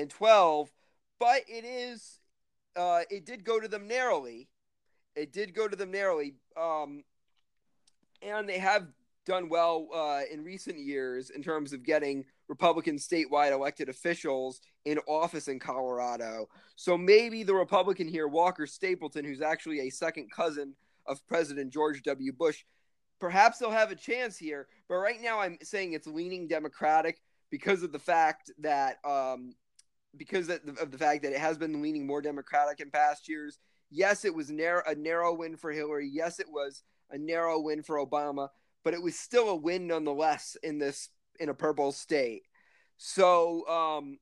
twelve. But it is uh, it did go to them narrowly. It did go to them narrowly, um, and they have done well uh, in recent years in terms of getting Republican statewide elected officials in office in Colorado. So maybe the Republican here, Walker Stapleton, who's actually a second cousin of President George W. Bush, perhaps they'll have a chance here. But right now I'm saying it's leaning Democratic because of the fact that um, because of the fact that it has been leaning more Democratic in past years. Yes, it was narrow, a narrow win for Hillary. Yes, it was a narrow win for Obama. But it was still a win nonetheless in this in a purple state. So um,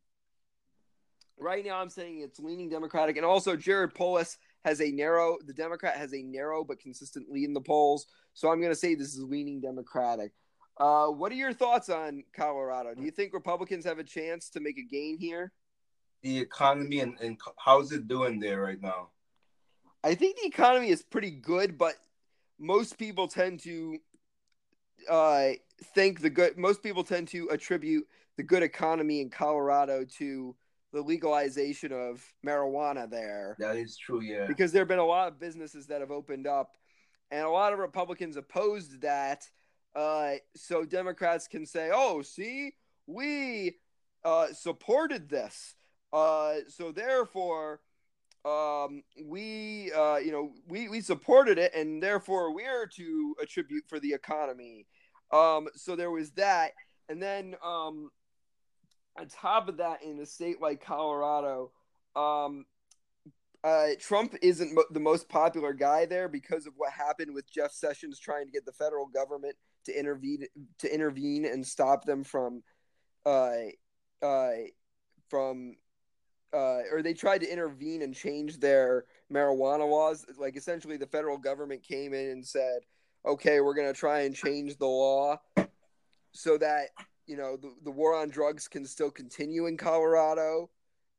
right now I'm saying it's leaning Democratic. And also Jared Polis has a narrow – the Democrat has a narrow but consistent lead in the polls. So I'm going to say this is leaning Democratic. Uh, what are your thoughts on Colorado? Do you think Republicans have a chance to make a gain here? The economy and, and how's it doing there right now? I think the economy is pretty good, but most people tend to – Uh, think the good most people tend to attribute the good economy in Colorado to the legalization of marijuana there. That is true, yeah. Because there have been a lot of businesses that have opened up, and a lot of Republicans opposed that. Uh, so Democrats can say, "Oh, see, we uh, supported this, uh, so therefore, um, we, uh, you know, we we supported it, and therefore we're to attribute for the economy." Um, so there was that. And then um, on top of that, in a state like Colorado, um, uh, Trump isn't mo- the most popular guy there because of what happened with Jeff Sessions trying to get the federal government to intervene to intervene and stop them from uh, uh, from uh, or they tried to intervene and change their marijuana laws. Like essentially the federal government came in and said, okay, we're going to try and change the law so that, you know, the, the war on drugs can still continue in Colorado.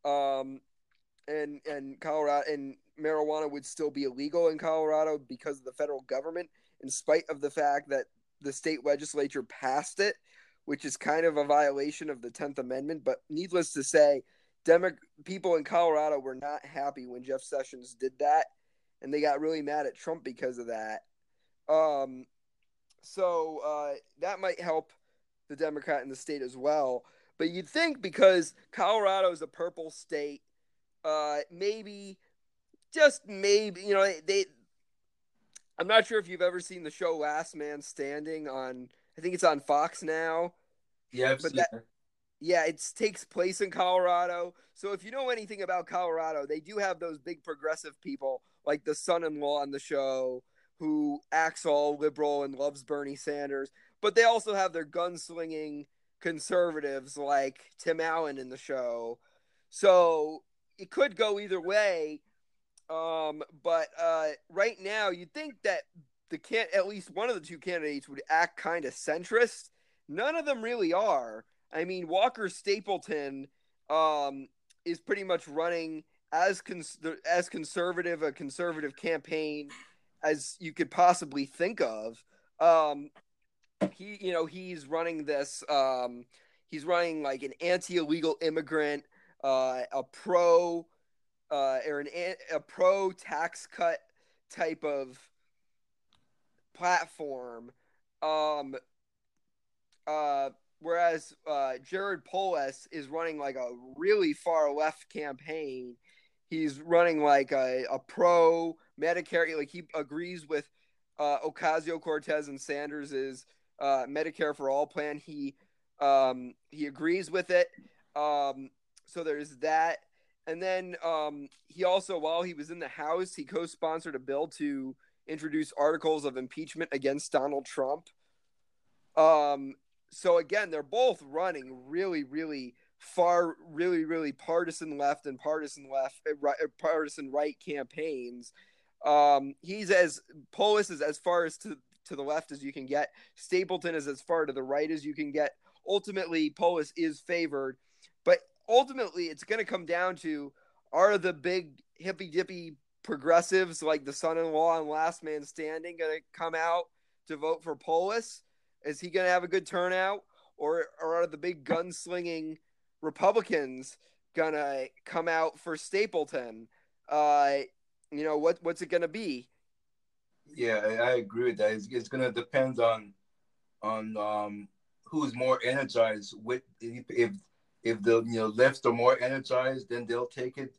Um, and, and Colorado and marijuana would still be illegal in Colorado because of the federal government, in spite of the fact that the state legislature passed it, which is kind of a violation of the tenth amendment. But needless to say, Demo- people in Colorado were not happy when Jeff Sessions did that. And they got really mad at Trump because of that. Um, so uh, that might help the Democrat in the state as well. But you'd think because Colorado is a purple state, uh, maybe, just maybe, you know, they. I'm not sure if you've ever seen the show Last Man Standing on, I think it's on Fox now. Yeah, I've seen that. Yeah, it takes place in Colorado. So if you know anything about Colorado, they do have those big progressive people like the son-in-law on the show, who acts all liberal and loves Bernie Sanders, but they also have their gunslinging conservatives like Tim Allen in the show. So it could go either way. Um, but uh, right now, you'd think that the can at least one of the two candidates would act kind of centrist. None of them really are. I mean, Walker Stapleton um, is pretty much running as cons- as conservative a conservative campaign as you could possibly think of. Um, he, you know, he's running this. Um, he's running like an anti-illegal immigrant, uh, a pro, uh, or an a pro tax cut type of platform. Um, uh, Whereas uh, Jared Polis is running like a really far left campaign. He's running like a, a pro Medicare. Like he agrees with uh, Ocasio-Cortez and Sanders's uh, Medicare for All plan. He um, he agrees with it. Um, so there's that. And then um, he also, while he was in the House, he co-sponsored a bill to introduce articles of impeachment against Donald Trump. Um. So, again, they're both running really, really far, really, really partisan left and partisan left, right, partisan right campaigns. Um, he's as Polis is as far as to, to the left as you can get. Stapleton is as far to the right as you can get. Ultimately, Polis is favored. But ultimately, it's going to come down to, are the big hippy-dippy progressives like the son-in-law and last man standing going to come out to vote for Polis? Is he going to have a good turnout, or, or are the big gunslinging Republicans going to come out for Stapleton? Uh, you know, what what's it going to be? Yeah, I agree with that. It's, it's going to depend on on um, who's more energized. With if if the you know left are more energized, then they'll take it.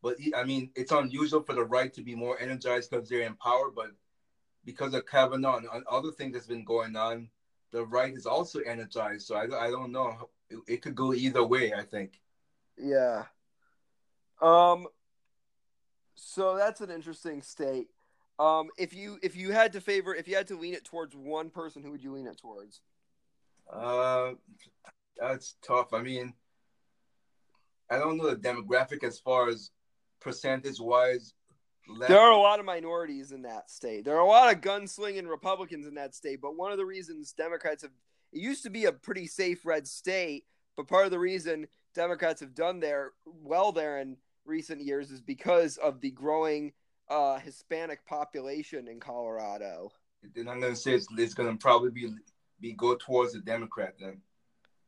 But I mean, it's unusual for the right to be more energized because they're in power, but because of Kavanaugh and other things that's been going on, the right is also energized. So I, I don't know. It, it could go either way, I think. Yeah. Um. So that's an interesting state. Um. If you if you had to favor, if you had to lean it towards one person, who would you lean it towards? Uh, that's tough. I mean, I don't know the demographic as far as percentage wise. Left. There are a lot of minorities in that state. There are a lot of gunslinging Republicans in that state. But one of the reasons Democrats have – it used to be a pretty safe red state, but part of the reason Democrats have done there well there in recent years is because of the growing uh, Hispanic population in Colorado. Then I'm going to say it's, it's going to probably be, be go towards the Democrat then.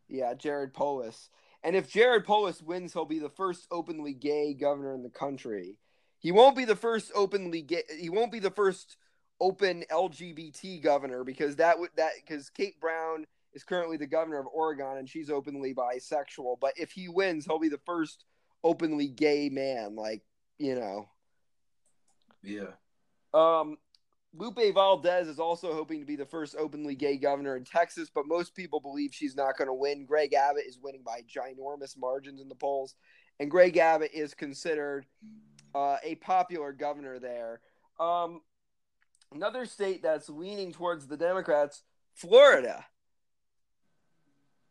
Yeah, Jared Polis. And if Jared Polis wins, he'll be the first openly gay governor in the country. He won't be the first openly gay, he won't be the first open L G B T governor because that would that because Kate Brown is currently the governor of Oregon and she's openly bisexual. But if he wins, he'll be the first openly gay man. Like you know, yeah. Um, Lupe Valdez is also hoping to be the first openly gay governor in Texas, but most people believe she's not going to win. Greg Abbott is winning by ginormous margins in the polls, and Greg Abbott is considered Uh, a popular governor there. Um, another state that's leaning towards the Democrats, Florida.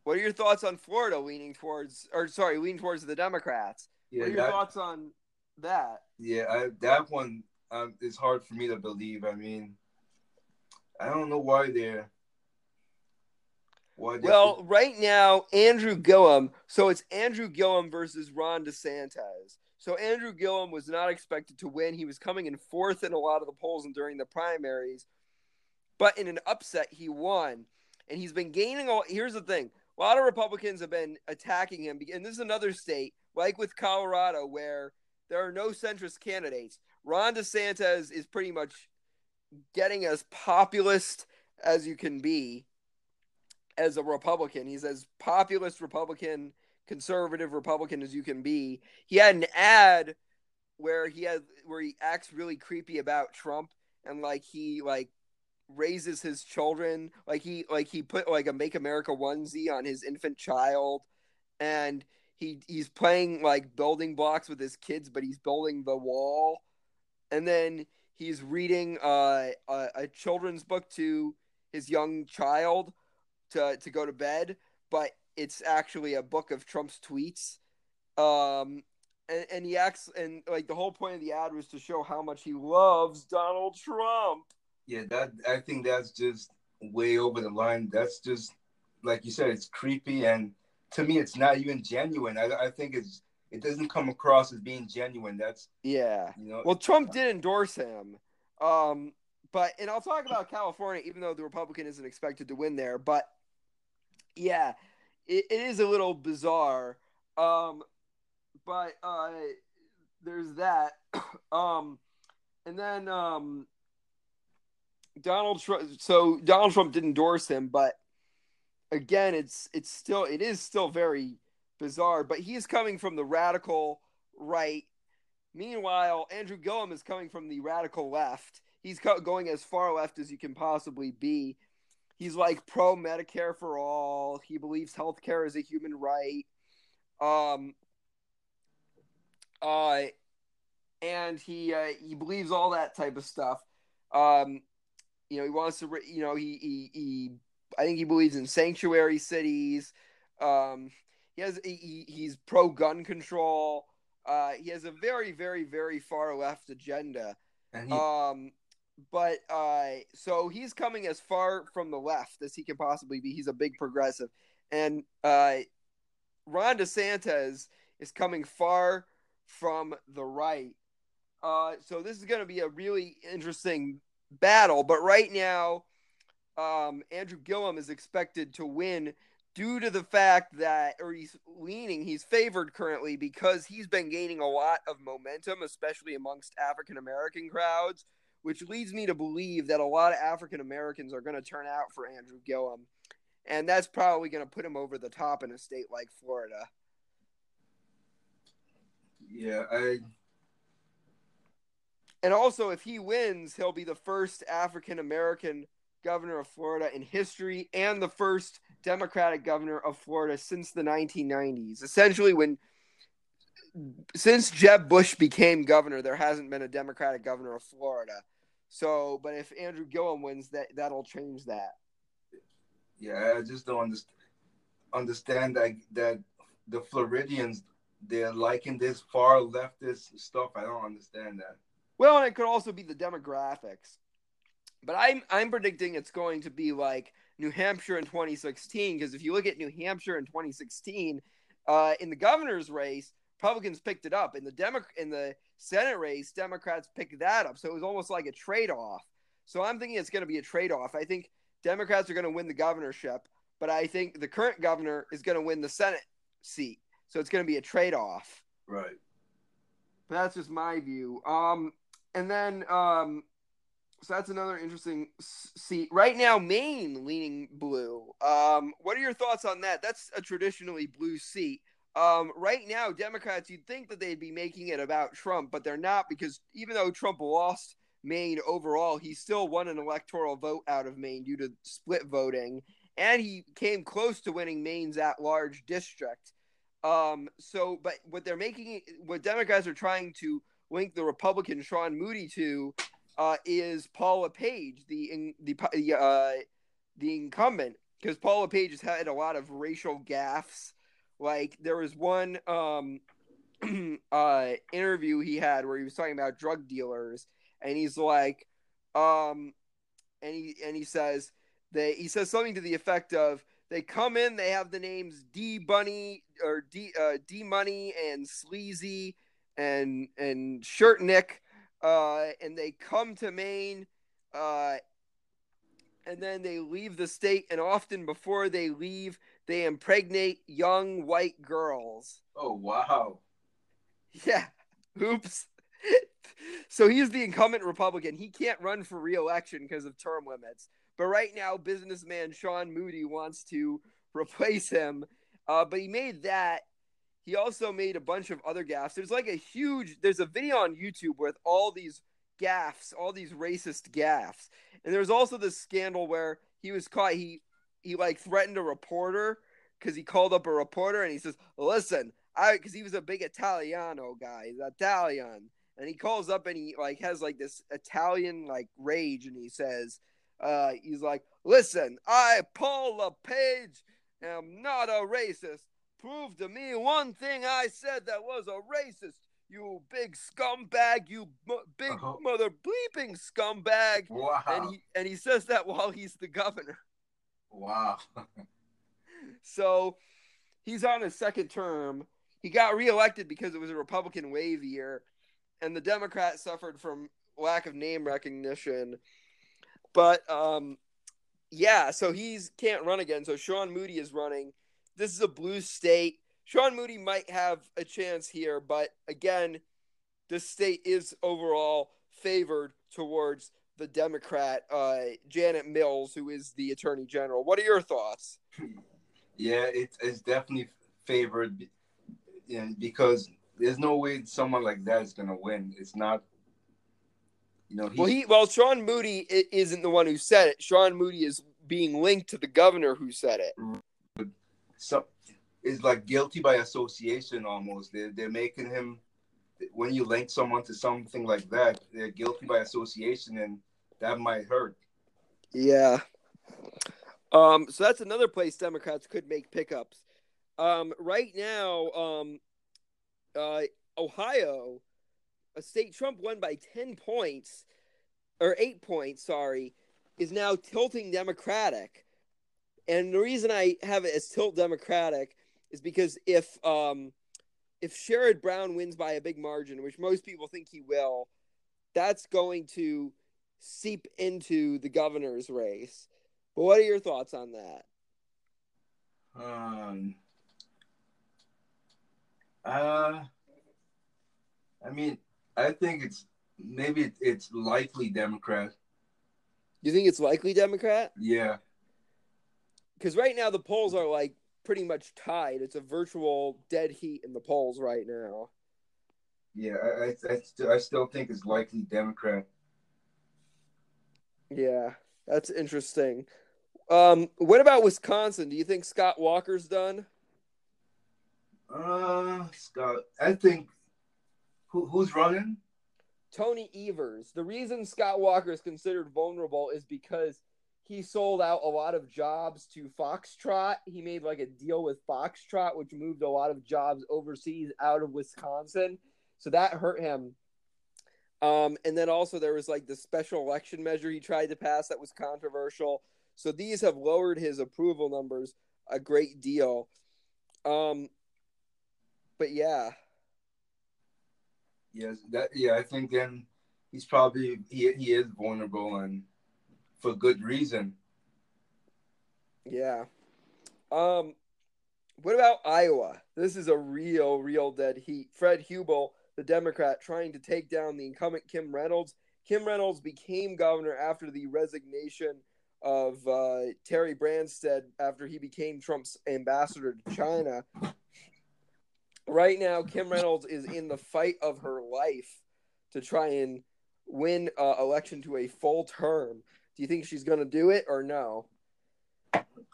What are your thoughts on Florida leaning towards, or sorry, leaning towards the Democrats? Yeah, what are your that, thoughts on that? Yeah, I, that one uh, is hard for me to believe. I mean, I don't know why they're. Why they're well, th- right now, Andrew Gillum. So it's Andrew Gillum versus Ron DeSantis. So Andrew Gillum was not expected to win. He was coming in fourth in a lot of the polls and during the primaries. But in an upset, he won. And he's been gaining all – here's the thing. A lot of Republicans have been attacking him. And this is another state, like with Colorado, where there are no centrist candidates. Ron DeSantis is pretty much getting as populist as you can be as a Republican. He's as populist Republican – conservative Republican as you can be. He had an ad where he had where he acts really creepy about Trump and like he like raises his children like he like he put like a Make America onesie on his infant child, and he he's playing like building blocks with his kids, but he's building the wall. And then he's reading uh, a, a children's book to his young child to to go to bed. but it's actually a book of Trump's tweets. Um, and, and he acts, and like the whole point of the ad was to show how much he loves Donald Trump. Yeah, that I think that's just way over the line. That's just, like you said, it's creepy, and to me, it's not even genuine. I, I think it's it doesn't come across as being genuine. That's yeah. You know, well, Trump did endorse him, um, but and I'll talk about California, even though the Republican isn't expected to win there. But yeah, it, it is a little bizarre. Um, but uh, there's that, um, and then um. Donald Trump. So Donald Trump did endorse him, but again, it's it's still it is still very bizarre. But he is coming from the radical right. Meanwhile, Andrew Gillum is coming from the radical left. He's co- going as far left as you can possibly be. He's like pro Medicare for all. He believes healthcare is a human right. Um. Uh, and he uh, he believes all that type of stuff. Um. You know, he wants to, you know, he, he, he, I think he believes in sanctuary cities. Um, he has, he, he's pro gun control. Uh, he has a very, very, very far left agenda. And he, um, but, uh, so he's coming as far from the left as he can possibly be. He's a big progressive. And, uh, Ron DeSantis is coming far from the right. Uh, so this is going to be a really interesting battle, but right now um Andrew Gillum is expected to win due to the fact that or he's leaning he's favored currently because he's been gaining a lot of momentum, especially amongst African American crowds, which leads me to believe that a lot of African Americans are going to turn out for Andrew Gillum, and that's probably going to put him over the top in a state like Florida. Yeah, I And also, if he wins, he'll be the first African-American governor of Florida in history and the first Democratic governor of Florida since the nineteen nineties. Essentially, when since Jeb Bush became governor, there hasn't been a Democratic governor of Florida. So, but if Andrew Gillum wins, that, that'll change that. Yeah, I just don't underst- understand that, that the Floridians, they're liking this far leftist stuff. I don't understand that. Well, and it could also be the demographics. But I'm I'm predicting it's going to be like New Hampshire in twenty sixteen, because if you look at New Hampshire in twenty sixteen, uh, in the governor's race, Republicans picked it up. In the Demo- in the Senate race, Democrats picked that up. So it was almost like a trade-off. So I'm thinking it's going to be a trade-off. I think Democrats are going to win the governorship, but I think the current governor is going to win the Senate seat. So it's going to be a trade-off. Right. But that's just my view. Um. And then, um, so that's another interesting seat. Right now, Maine leaning blue. Um, what are your thoughts on that? That's a traditionally blue seat. Um, right now, Democrats, you'd think that they'd be making it about Trump, but they're not, because even though Trump lost Maine overall, he still won an electoral vote out of Maine due to split voting, and he came close to winning Maine's at-large district. Um, so, but what they're making, what Democrats are trying to link the Republican Sean Moody to uh, is Paula Page, the in, the uh, the incumbent, because Paula Page has had a lot of racial gaffes. Like there was one um, uh, interview he had where he was talking about drug dealers, and he's like, um, and he and he says they he says something to the effect of, they come in, they have the names D Bunny or D uh, D Money and Sleazy and and Shirt Nick, uh, and they come to Maine, uh, and then they leave the state, and often before they leave, they impregnate young white girls. Oh, wow. Yeah. Oops. So he's the incumbent Republican. He can't run for re-election because of term limits. But right now, businessman Sean Moody wants to replace him, uh, but he made that. He also made a bunch of other gaffes. There's like a huge – there's a video on YouTube with all these gaffes, all these racist gaffes. And there's also this scandal where he was caught – he he like threatened a reporter because he called up a reporter and he says, listen – I because he was a big Italiano guy. He's Italian. And he calls up and he like has like this Italian like rage, and he says uh, – he's like, listen, I, Paula Page – am not a racist. Prove to me one thing I said that was a racist, you big scumbag, you mo- big uh-huh. mother bleeping scumbag. Wow. And he and he says that while he's the governor. Wow. So he's on his second term. He got reelected because it was a Republican wave year, and the Democrats suffered from lack of name recognition. But, um, yeah, so he's can't run again. So Sean Moody is running. This is a blue state. Sean Moody might have a chance here, but, again, the state is overall favored towards the Democrat, uh, Janet Mills, who is the Attorney General. What are your thoughts? Yeah, it, it's definitely favored, and because there's no way someone like that is going to win. It's not, you know. He's... Well, he well Sean Moody isn't the one who said it. Sean Moody is being linked to the governor who said it. So it's like guilty by association almost. They're they're making him, when you link someone to something like that, they're guilty by association, and that might hurt. Yeah. Um. So that's another place Democrats could make pickups. Um, right now, um, uh, Ohio, a state Trump won by ten points or eight points, sorry, is now tilting Democratic. And the reason I have it as tilt Democratic is because if, um, if Sherrod Brown wins by a big margin, which most people think he will, that's going to seep into the governor's race. But what are your thoughts on that? Um, Uh, I mean, I think it's maybe it, it's likely Democrat. You think it's likely Democrat? Yeah. Because right now the polls are like pretty much tied. It's a virtual dead heat in the polls right now. Yeah, I I, I, st- I still think it's likely Democrat. Yeah, that's interesting. Um, what about Wisconsin? Do you think Scott Walker's done? Uh, Scott, I think, who who's running? Tony Evers. The reason Scott Walker is considered vulnerable is because he sold out a lot of jobs to Foxtrot. He made like a deal with Foxtrot, which moved a lot of jobs overseas out of Wisconsin. So that hurt him. Um, and then also there was like the special election measure he tried to pass that was controversial. So these have lowered his approval numbers a great deal. Um, But yeah, yes, that yeah. I think then he's probably he he is vulnerable, and for good reason. Yeah. Um, what about Iowa? This is a real, real dead heat. Fred Hubel, the Democrat, trying to take down the incumbent Kim Reynolds. Kim Reynolds became governor after the resignation of uh, Terry Branstad after he became Trump's ambassador to China. Right now, Kim Reynolds is in the fight of her life to try and win uh, election to a full term. Do you think she's going to do it or no?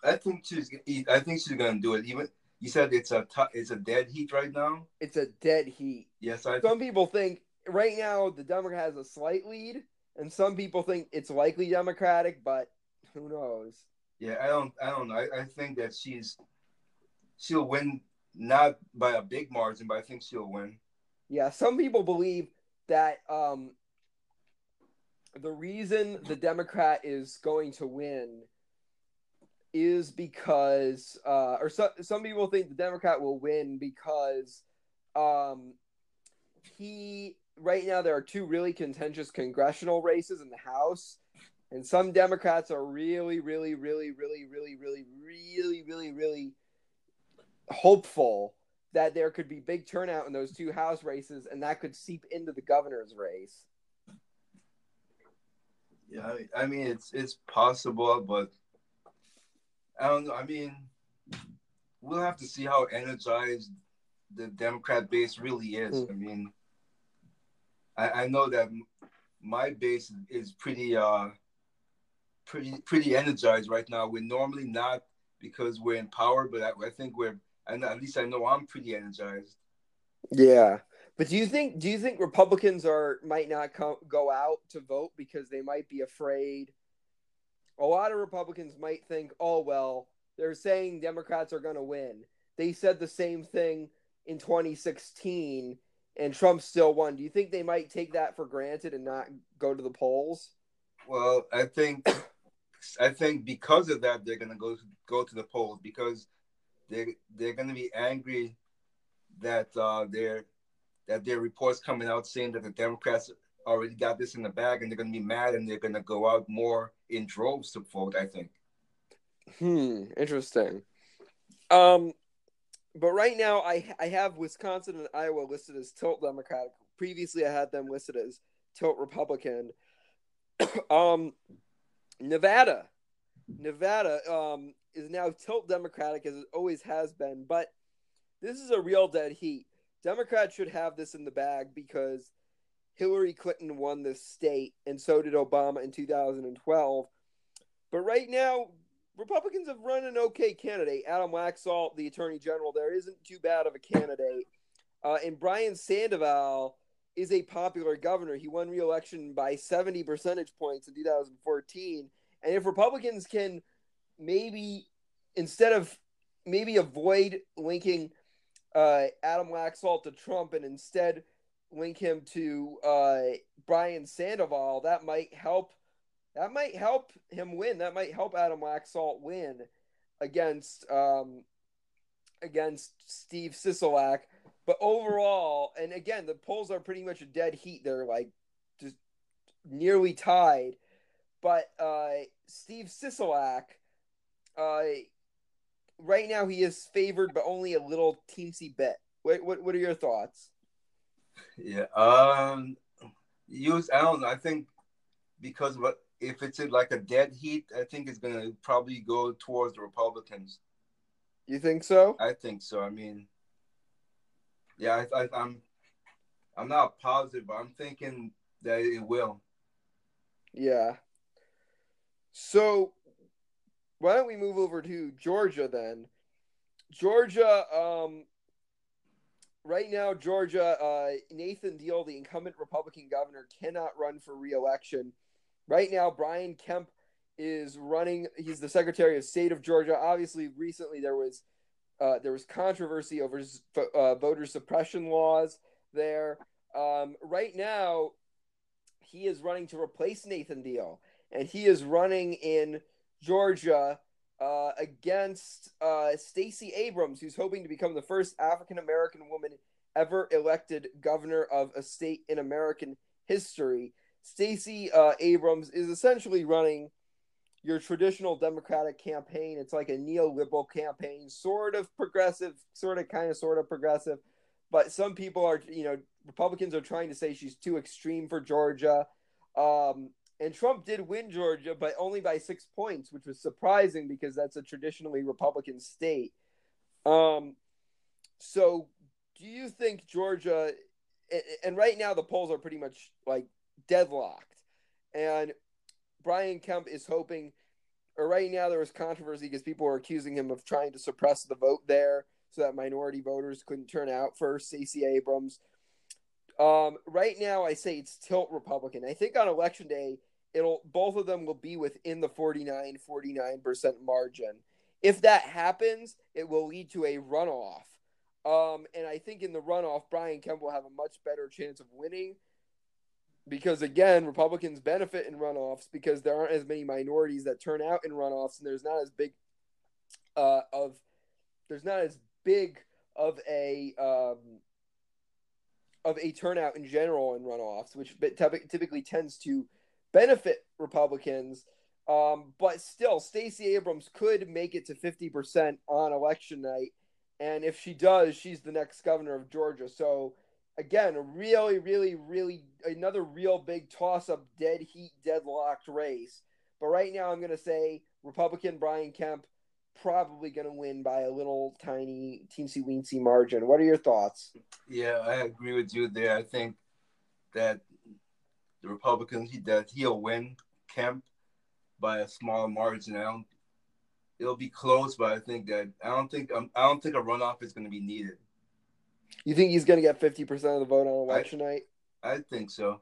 I think she's. I think she's going to do it. Even you said it's a t- it's a dead heat right now. It's a dead heat. Yes, I. Some people think right now the Democrat has a slight lead, and some people think it's likely Democratic, but who knows? Yeah, I don't. I don't know. I, I think that she's she'll win. Not by a big margin, but I think she'll win. Yeah, some people believe that um, the reason the Democrat is going to win is because, uh, or so, some people think the Democrat will win because um, he, right now there are two really contentious congressional races in the House, and some Democrats are really, really, really, really, really, really, really, really, really, hopeful that there could be big turnout in those two House races, and that could seep into the governor's race. Yeah, I mean it's it's possible, but I don't know. I mean, we'll have to see how energized the Democrat base really is. Mm-hmm. I mean, I, I know that my base is pretty uh pretty pretty energized right now. We're normally not because we're in power, but I, I think we're. And at least I know I'm pretty energized. Yeah, but do you think do you think Republicans are might not come, go out to vote because they might be afraid? A lot of Republicans might think, "Oh well, They're saying Democrats are going to win. They said the same thing in twenty sixteen, and Trump still won. Do you think they might take that for granted and not go to the polls? Well, I think I think because of that, they're going to go go to the polls because they they're going to be angry that uh, their that their reports coming out saying that the Democrats already got this in the bag, and they're going to be mad, and they're going to go out more in droves to vote, I think. Hmm, interesting. Um, but right now, I I have Wisconsin and Iowa listed as tilt Democratic. Previously, I had them listed as tilt Republican. um, Nevada, Nevada um, is now tilt Democratic, as it always has been. But this is a real dead heat. Democrats should have this in the bag because Hillary Clinton won this state, and so did Obama in two thousand twelve. But right now, Republicans have run an okay candidate. Adam Laxalt, the Attorney General, there isn't too bad of a candidate. Uh, and Brian Sandoval is a popular governor. He won re-election by seventy percentage points in two thousand fourteen. And if Republicans can maybe, instead of maybe avoid linking uh, Adam Laxalt to Trump and instead link him to uh, Brian Sandoval, that might help. That might help him win. That might help Adam Laxalt win against um, against Steve Sisolak. But overall, and again, the polls are pretty much a dead heat. They're like just nearly tied. But uh, Steve Sisolak, uh, right now he is favored, but only a little teensy bit. What what what are your thoughts? Yeah, um, you. I don't know. I think because what. If it's like a dead heat, I think it's going to probably go towards the Republicans. You think so? I think so. I mean, yeah, I, I, I'm I'm not positive, but I'm thinking that it will. Yeah. So why don't we move over to Georgia then? Georgia, um, right now, Georgia, uh, Nathan Deal, the incumbent Republican governor, cannot run for re-election. Right now, Brian Kemp is running. He's the Secretary of State of Georgia. Obviously, recently there was uh, there was controversy over uh, voter suppression laws there. Um, right now, he is running to replace Nathan Deal, and he is running in Georgia uh, against uh, Stacey Abrams, who's hoping to become the first African-American woman ever elected governor of a state in American history. Stacey uh, Abrams is essentially running your traditional Democratic campaign. It's like a neoliberal campaign, sort of progressive, sort of kind of sort of progressive. But some people are, you know, Republicans are trying to say she's too extreme for Georgia. Um, and Trump did win Georgia, but only by six points, which was surprising because that's a traditionally Republican state. Um, so do you think Georgia, and right now the polls are pretty much like deadlocked, and Brian Kemp is hoping, or right now there was controversy because people were accusing him of trying to suppress the vote there so that minority voters couldn't turn out for Stacey Abrams. Um, right now I say it's tilt Republican. I think on election day, it'll both of them will be within the forty-nine, forty-nine percent margin. If that happens, it will lead to a runoff. Um, and I think in the runoff, Brian Kemp will have a much better chance of winning. Because, again, Republicans benefit in runoffs because there aren't as many minorities that turn out in runoffs, and there's not as big uh, of there's not as big of a um, of a turnout in general in runoffs, which typically tends to benefit Republicans. Um, but still, Stacey Abrams could make it to fifty percent on election night, and if she does, she's the next governor of Georgia. So. Again, a really, really, really another real big toss-up, dead heat, deadlocked race. But right now, I'm going to say Republican Brian Kemp probably going to win by a little tiny teensy-weensy margin. What are your thoughts? Yeah, I agree with you there. I think that the Republicans that he'll win Kemp by a small margin. I don't. It'll be close, but I think that I don't think um, I don't think a runoff is going to be needed. You think he's going to get fifty percent of the vote on election I, night? I think so.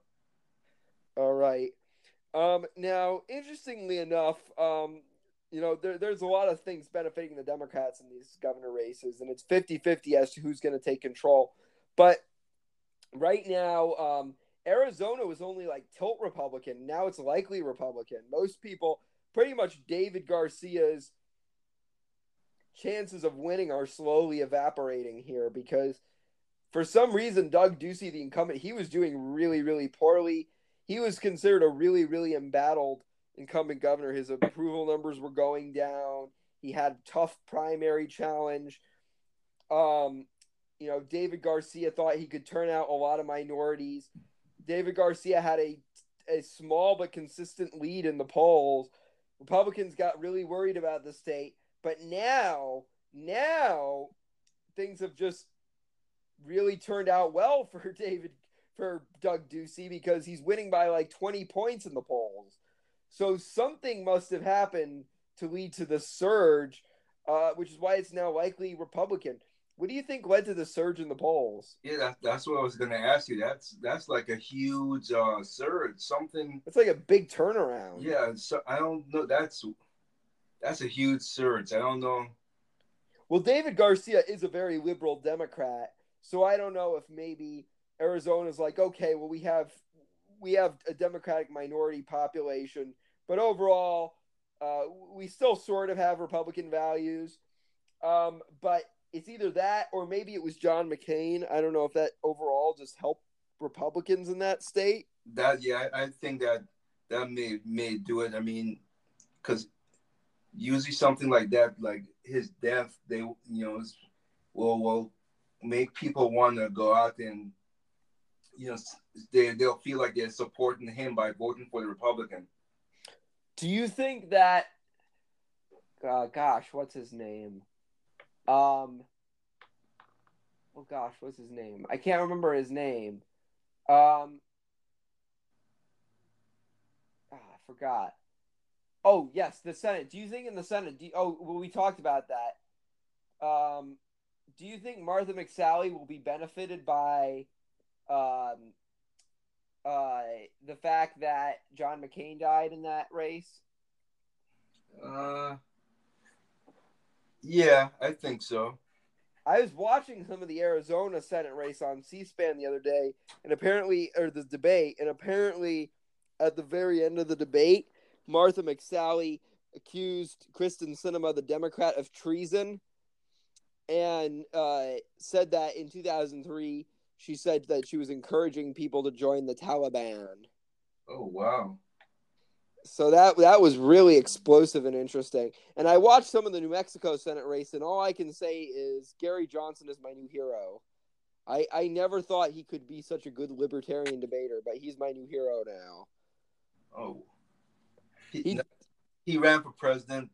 All right. Um, now, interestingly enough, um, you know, there, there's a lot of things benefiting the Democrats in these governor races, and it's fifty-fifty as to who's going to take control. But right now, um, Arizona was only like tilt Republican. Now it's likely Republican. Most people, pretty much David Garcia's chances of winning are slowly evaporating here because for some reason, Doug Ducey, the incumbent, he was doing really, really poorly. He was considered a really, really embattled incumbent governor. His approval numbers were going down. He had tough primary challenge. Um, you know, David Garcia thought he could turn out a lot of minorities. David Garcia had a, a small but consistent lead in the polls. Republicans got really worried about the state. But now, now things have just really turned out well for David, for Doug Ducey, because he's winning by like twenty points in the polls. So something must have happened to lead to the surge, uh, which is why it's now likely Republican. What do you think led to the surge in the polls? Yeah, that, that's what I was going to ask you. That's that's like a huge uh, surge. Something. It's like a big turnaround. Yeah, so I don't know. That's that's a huge surge. I don't know. Well, David Garcia is a very liberal Democrat, so I don't know if maybe Arizona's like, okay, well we have we have a Democratic minority population, but overall, uh, we still sort of have Republican values, um, but. It's either that or maybe it was John McCain. I don't know if that overall just helped Republicans in that state. That yeah, I, I think that that may may do it. I mean, because usually something like that, like his death, they you know will will make people want to go out and you know they they'll feel like they're supporting him by voting for the Republican. Do you think that? Uh, gosh, what's his name? Um, oh gosh, what's his name? I can't remember his name. Um, ah, I forgot. Oh yes, the Senate. Do you think in the Senate? Do you, oh, well, we talked about that. Um, do you think Martha McSally will be benefited by, um, uh, the fact that John McCain died in that race? Uh. Yeah, I think so. I was watching some of the Arizona Senate race on C-SPAN the other day, and apparently, or the debate, and apparently at the very end of the debate, Martha McSally accused Kristen Sinema, the Democrat, of treason, and uh, said that in two thousand three, she said that she was encouraging people to join the Taliban. Oh, wow. So that that was really explosive and interesting. And I watched some of the New Mexico Senate race, and all I can say is Gary Johnson is my new hero. I, I never thought he could be such a good libertarian debater, but he's my new hero now. Oh. He, he, he ran for president.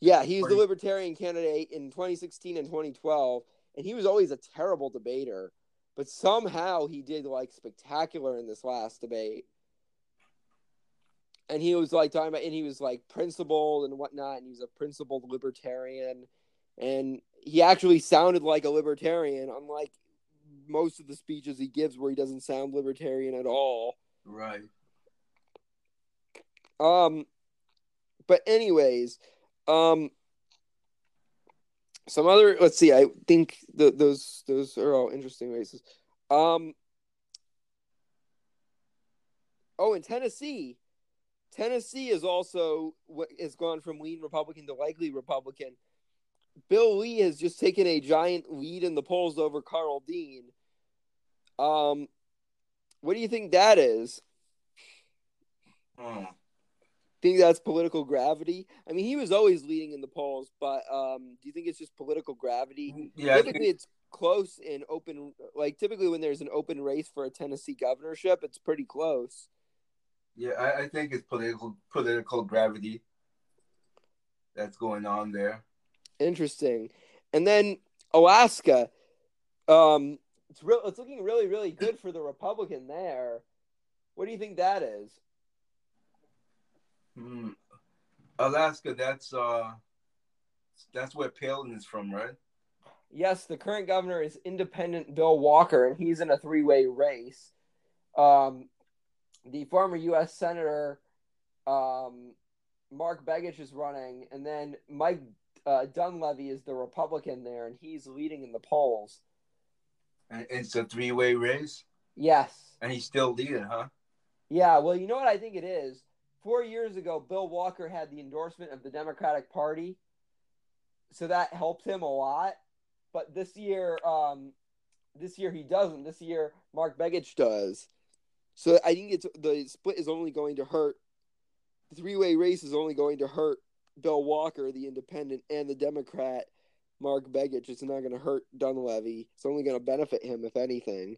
Yeah, he was the libertarian candidate in twenty sixteen and twenty twelve, and he was always a terrible debater. But somehow he did, like, spectacular in this last debate. And he was like talking about, and he was like principled and whatnot, and he was a principled libertarian, and he actually sounded like a libertarian, unlike most of the speeches he gives where he doesn't sound libertarian at all. Right. Um, but anyways, um, some other. Let's see. I think the, those those are all interesting races. Um. Oh, in Tennessee. Tennessee is also has gone from lean Republican to likely Republican. Bill Lee has just taken a giant lead in the polls over Carl Dean. Um, what do you think that is? Hmm. Think that's political gravity? I mean, he was always leading in the polls, but um, do you think it's just political gravity? Yeah, typically, it's close in open. Like typically, when there's an open race for a Tennessee governorship, it's pretty close. Yeah, I, I think it's political political gravity that's going on there. Interesting. And then Alaska, um, it's re- it's looking really, really good for the Republican there. What do you think that is? Hmm. Alaska, that's uh, that's where Palin is from, right? Yes, the current governor is independent Bill Walker, and he's in a three-way race. Um. The former U S Senator um, Mark Begich is running, and then Mike uh, Dunleavy is the Republican there, and he's leading in the polls. And it's a three-way race? Yes. And he's still leading, huh? Yeah, well, you know what I think it is? Four years ago, Bill Walker had the endorsement of the Democratic Party, so that helped him a lot. But this year, um, this year he doesn't. This year, Mark Begich does. So I think it's the split is only going to hurt. The three-way race is only going to hurt Bill Walker, the independent, and the Democrat, Mark Begich. It's not going to hurt Dunleavy. It's only going to benefit him, if anything.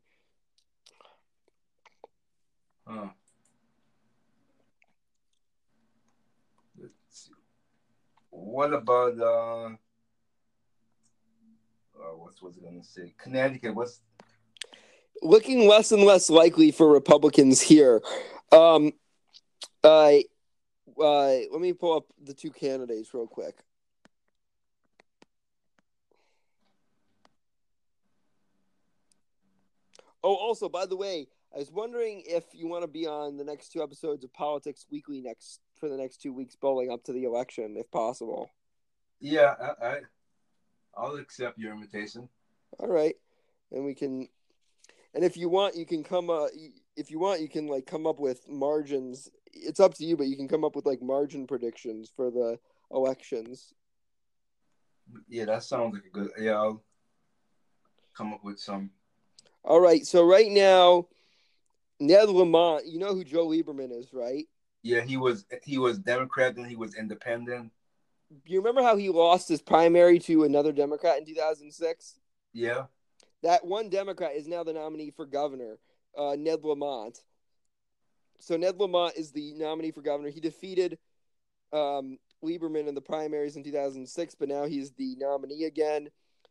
Huh. Let's see. What about uh, uh what was I going to say? Connecticut. What's looking less and less likely for Republicans here? Um, uh, uh, let me pull up the two candidates real quick. Oh, also, by the way, I was wondering if you want to be on the next two episodes of Politics Weekly next for the next two weeks, bowling up to the election, if possible. Yeah, I, I, I'll accept your invitation. All right, and we can, and if you want, you can come. Uh, if you want, you can like come up with margins. It's up to you, but you can come up with like margin predictions for the elections. Yeah, that sounds like a good. Yeah, I'll come up with some. All right, so right now. Ned Lamont, you know who Joe Lieberman is, right? Yeah, he was he was Democrat and he was independent. You remember how he lost his primary to another Democrat in two thousand six? Yeah. That one Democrat is now the nominee for governor, uh, Ned Lamont. So Ned Lamont is the nominee for governor. He defeated um, Lieberman in the primaries in two thousand six, but now he's the nominee again.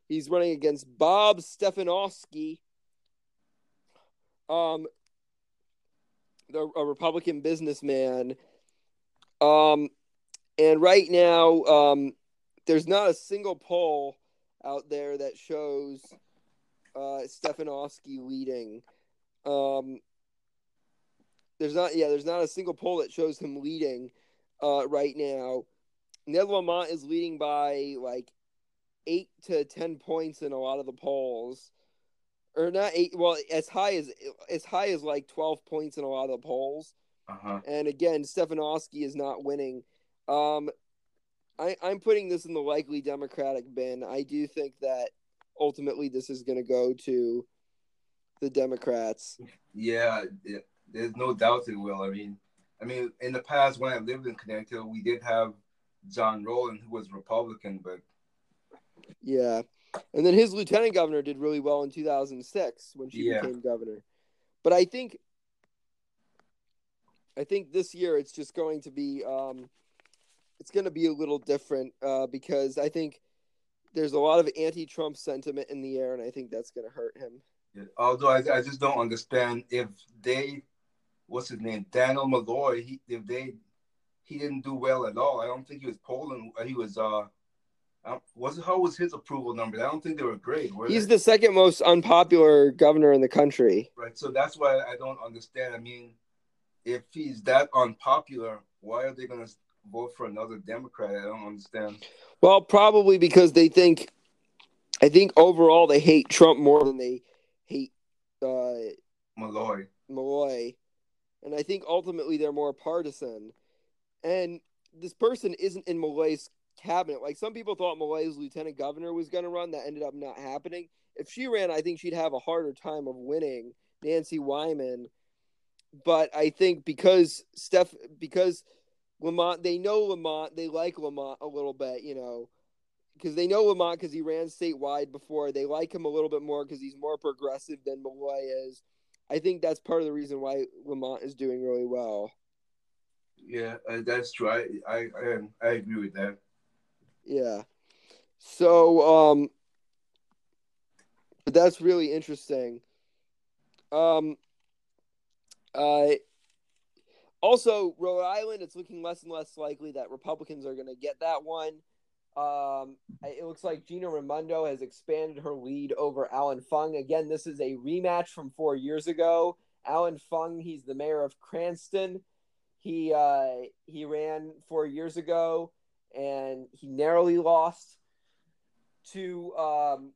He's running against Bob Stefanowski. Um. A Republican businessman, um, and right now um, there's not a single poll out there that shows uh, Stefanowski leading. Um, there's not, yeah, there's not a single poll that shows him leading uh, right now. Ned Lamont is leading by like eight to ten points in a lot of the polls. Or not eight, well, as high as as high as like twelve points in a lot of the polls. Uh-huh. And again, Stefanowski is not winning. Um, I, I'm putting this in the likely Democratic bin. I do think that ultimately this is going to go to the Democrats. Yeah, it, there's no doubt it will. I mean, I mean, in the past when I lived in Connecticut, we did have John Rowland, who was Republican, but yeah. And then his lieutenant governor did really well in two thousand six when she yeah. became governor. But I think I think this year it's just going to be um, it's going to be a little different uh, because I think there's a lot of anti-Trump sentiment in the air, and I think that's going to hurt him. Yeah. Although I, I just don't understand if they – what's his name? Daniel Malloy, he, if they – he didn't do well at all. I don't think he was polling – he was uh, – Um, was how was his approval number? I don't think they were great. Were He's they? the second most unpopular governor in the country. Right, so that's why I don't understand. I mean, if he's that unpopular, why are they going to vote for another Democrat? I don't understand. Well, probably because they think, I think overall they hate Trump more than they hate uh, Malloy. Malloy, and I think ultimately they're more partisan. And this person isn't in Malloy's cabinet. Like some people thought Malloy's lieutenant governor was going to run. That ended up not happening. If she ran, I think she'd have a harder time of winning Nancy Wyman. But I think because Steph, because Lamont, they know Lamont, they like Lamont a little bit, you know, because they know Lamont because he ran statewide before. They like him a little bit more because he's more progressive than Malloy is. I think that's part of the reason why Lamont is doing really well. Yeah, uh, that's true. I, I I I agree with that. Yeah. So, um, but that's really interesting. Um, uh, also, Rhode Island, it's looking less and less likely that Republicans are going to get that one. Um, it looks like Gina Raimondo has expanded her lead over Alan Fung. Again, this is a rematch from four years ago. Alan Fung, he's the mayor of Cranston. He uh, he ran four years ago, and he narrowly lost to um,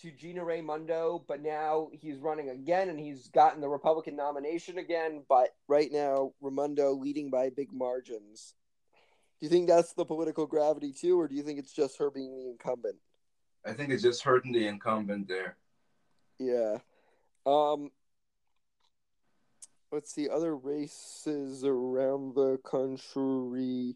to Gina Raimondo. But now he's running again, and he's gotten the Republican nomination again. But right now, Raimondo leading by big margins. Do you think that's the political gravity too, or do you think it's just her being the incumbent? I think it's just hurting the incumbent there. Yeah. Um, let's see, other races around the country.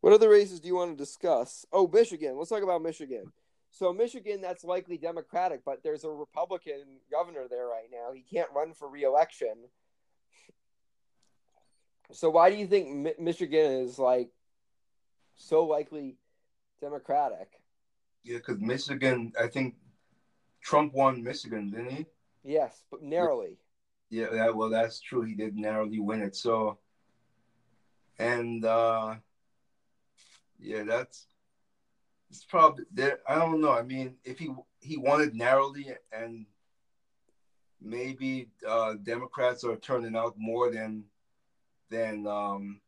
What other races do you want to discuss? Oh, Michigan. Let's talk about Michigan. So Michigan, that's likely Democratic, but there's a Republican governor there right now. He can't run for re-election. So why do you think Michigan is like so likely Democratic? Yeah, because Michigan, I think Trump won Michigan, didn't he? Yes, but narrowly. Yeah, that, well, that's true. He did narrowly win it. So, and uh, yeah, that's it's probably there. I don't know. I mean, if he he won it narrowly, and maybe uh, Democrats are turning out more than than um,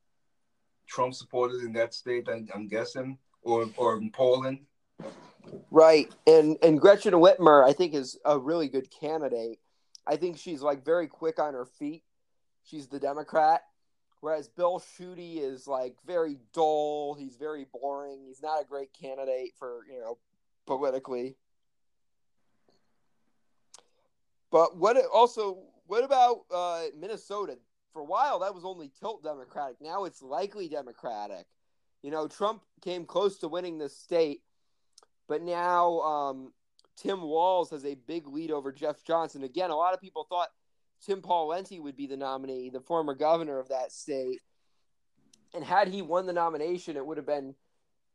Trump supporters in that state, I, I'm guessing, or or in Poland. Right, and and Gretchen Whitmer, I think, is a really good candidate. I think she's like very quick on her feet. She's the Democrat, whereas Bill Schuette is like very dull. He's very boring. He's not a great candidate for, you know, politically. But what also what about uh, Minnesota? For a while, that was only tilt Democratic. Now it's likely Democratic. You know, Trump came close to winning the state. But now um, Tim Walz has a big lead over Jeff Johnson. Again, a lot of people thought Tim Pawlenty would be the nominee, the former governor of that state. And had he won the nomination, it would have been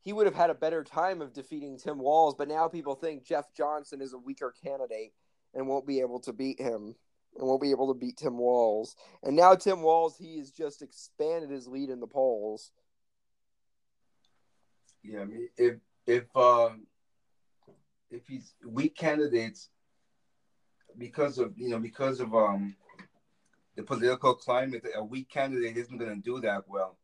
he would have had a better time of defeating Tim Walz. But now people think Jeff Johnson is a weaker candidate and won't be able to beat him and won't be able to beat Tim Walz. And now Tim Walz, he has just expanded his lead in the polls. Yeah, I mean, if if uh... if he's weak candidates because of, you know, because of um, the political climate, a weak candidate isn't going to do that well.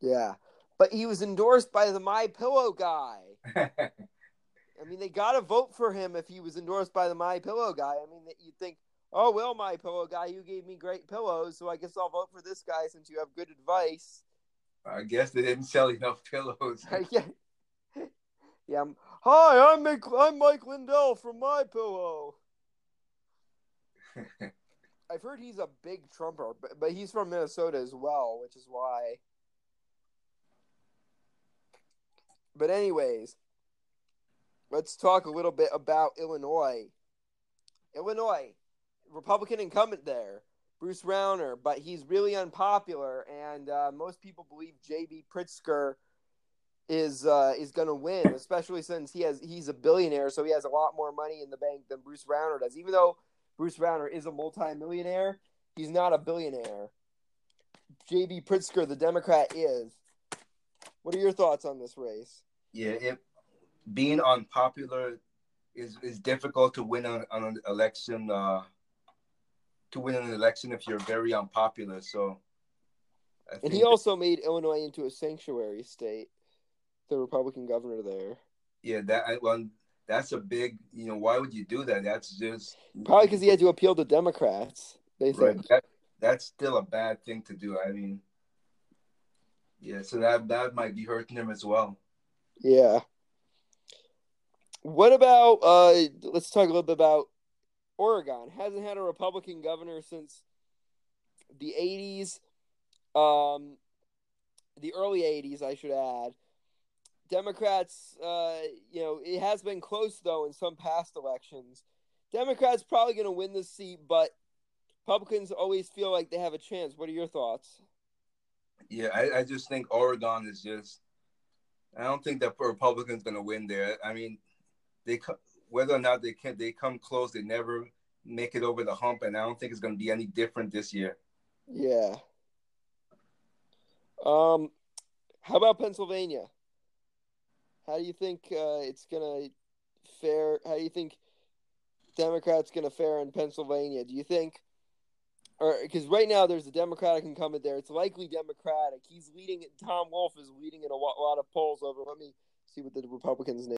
Yeah. But he was endorsed by the MyPillow guy. I mean, they got to vote for him if he was endorsed by the MyPillow guy. I mean, that you'd think, oh, well, MyPillow guy, you gave me great pillows, so I guess I'll vote for this guy since you have good advice. I guess they didn't sell enough pillows. Yeah. Yeah. Hi, I'm Mike, I'm Mike Lindell from MyPillow. I've heard he's a big Trumper, but, but he's from Minnesota as well, which is why. But anyways, let's talk a little bit about Illinois. Illinois, Republican incumbent there, Bruce Rauner, but he's really unpopular, and uh, most people believe J B. Pritzker is uh, is going to win, especially since he has he's a billionaire, so he has a lot more money in the bank than Bruce Rauner does. Even though Bruce Rauner is a multimillionaire, he's not a billionaire. J B. Pritzker, the Democrat, is. What are your thoughts on this race? Yeah, it, being unpopular is is difficult to win on, on an election. Uh, to win an election if you're very unpopular, so. I and he also made Illinois into a sanctuary state. The Republican governor there. Yeah, that well, that's a big, you know, why would you do that? That's just... Probably because he had to appeal to Democrats, they think. Right. That, that's still a bad thing to do. I mean, yeah, so that, that might be hurting him as well. Yeah. What about, uh, let's talk a little bit about Oregon. Hasn't had a Republican governor since the eighties, um, the early eighties, I should add. Democrats, uh, you know, it has been close, though, in some past elections. Democrats probably going to win the seat, but Republicans always feel like they have a chance. What are your thoughts? Yeah, I, I just think Oregon is just – I don't think that Republicans going to win there. I mean, they whether or not they can, they come close, they never make it over the hump, and I don't think it's going to be any different this year. Yeah. Um, how about Pennsylvania? How do you think uh, it's going to fare? How do you think Democrats going to fare in Pennsylvania? Do you think or because right now there's a Democratic incumbent there. It's likely Democratic. He's leading – Tom Wolf is leading in a lot, a lot of polls over – let me see what the Republicans' name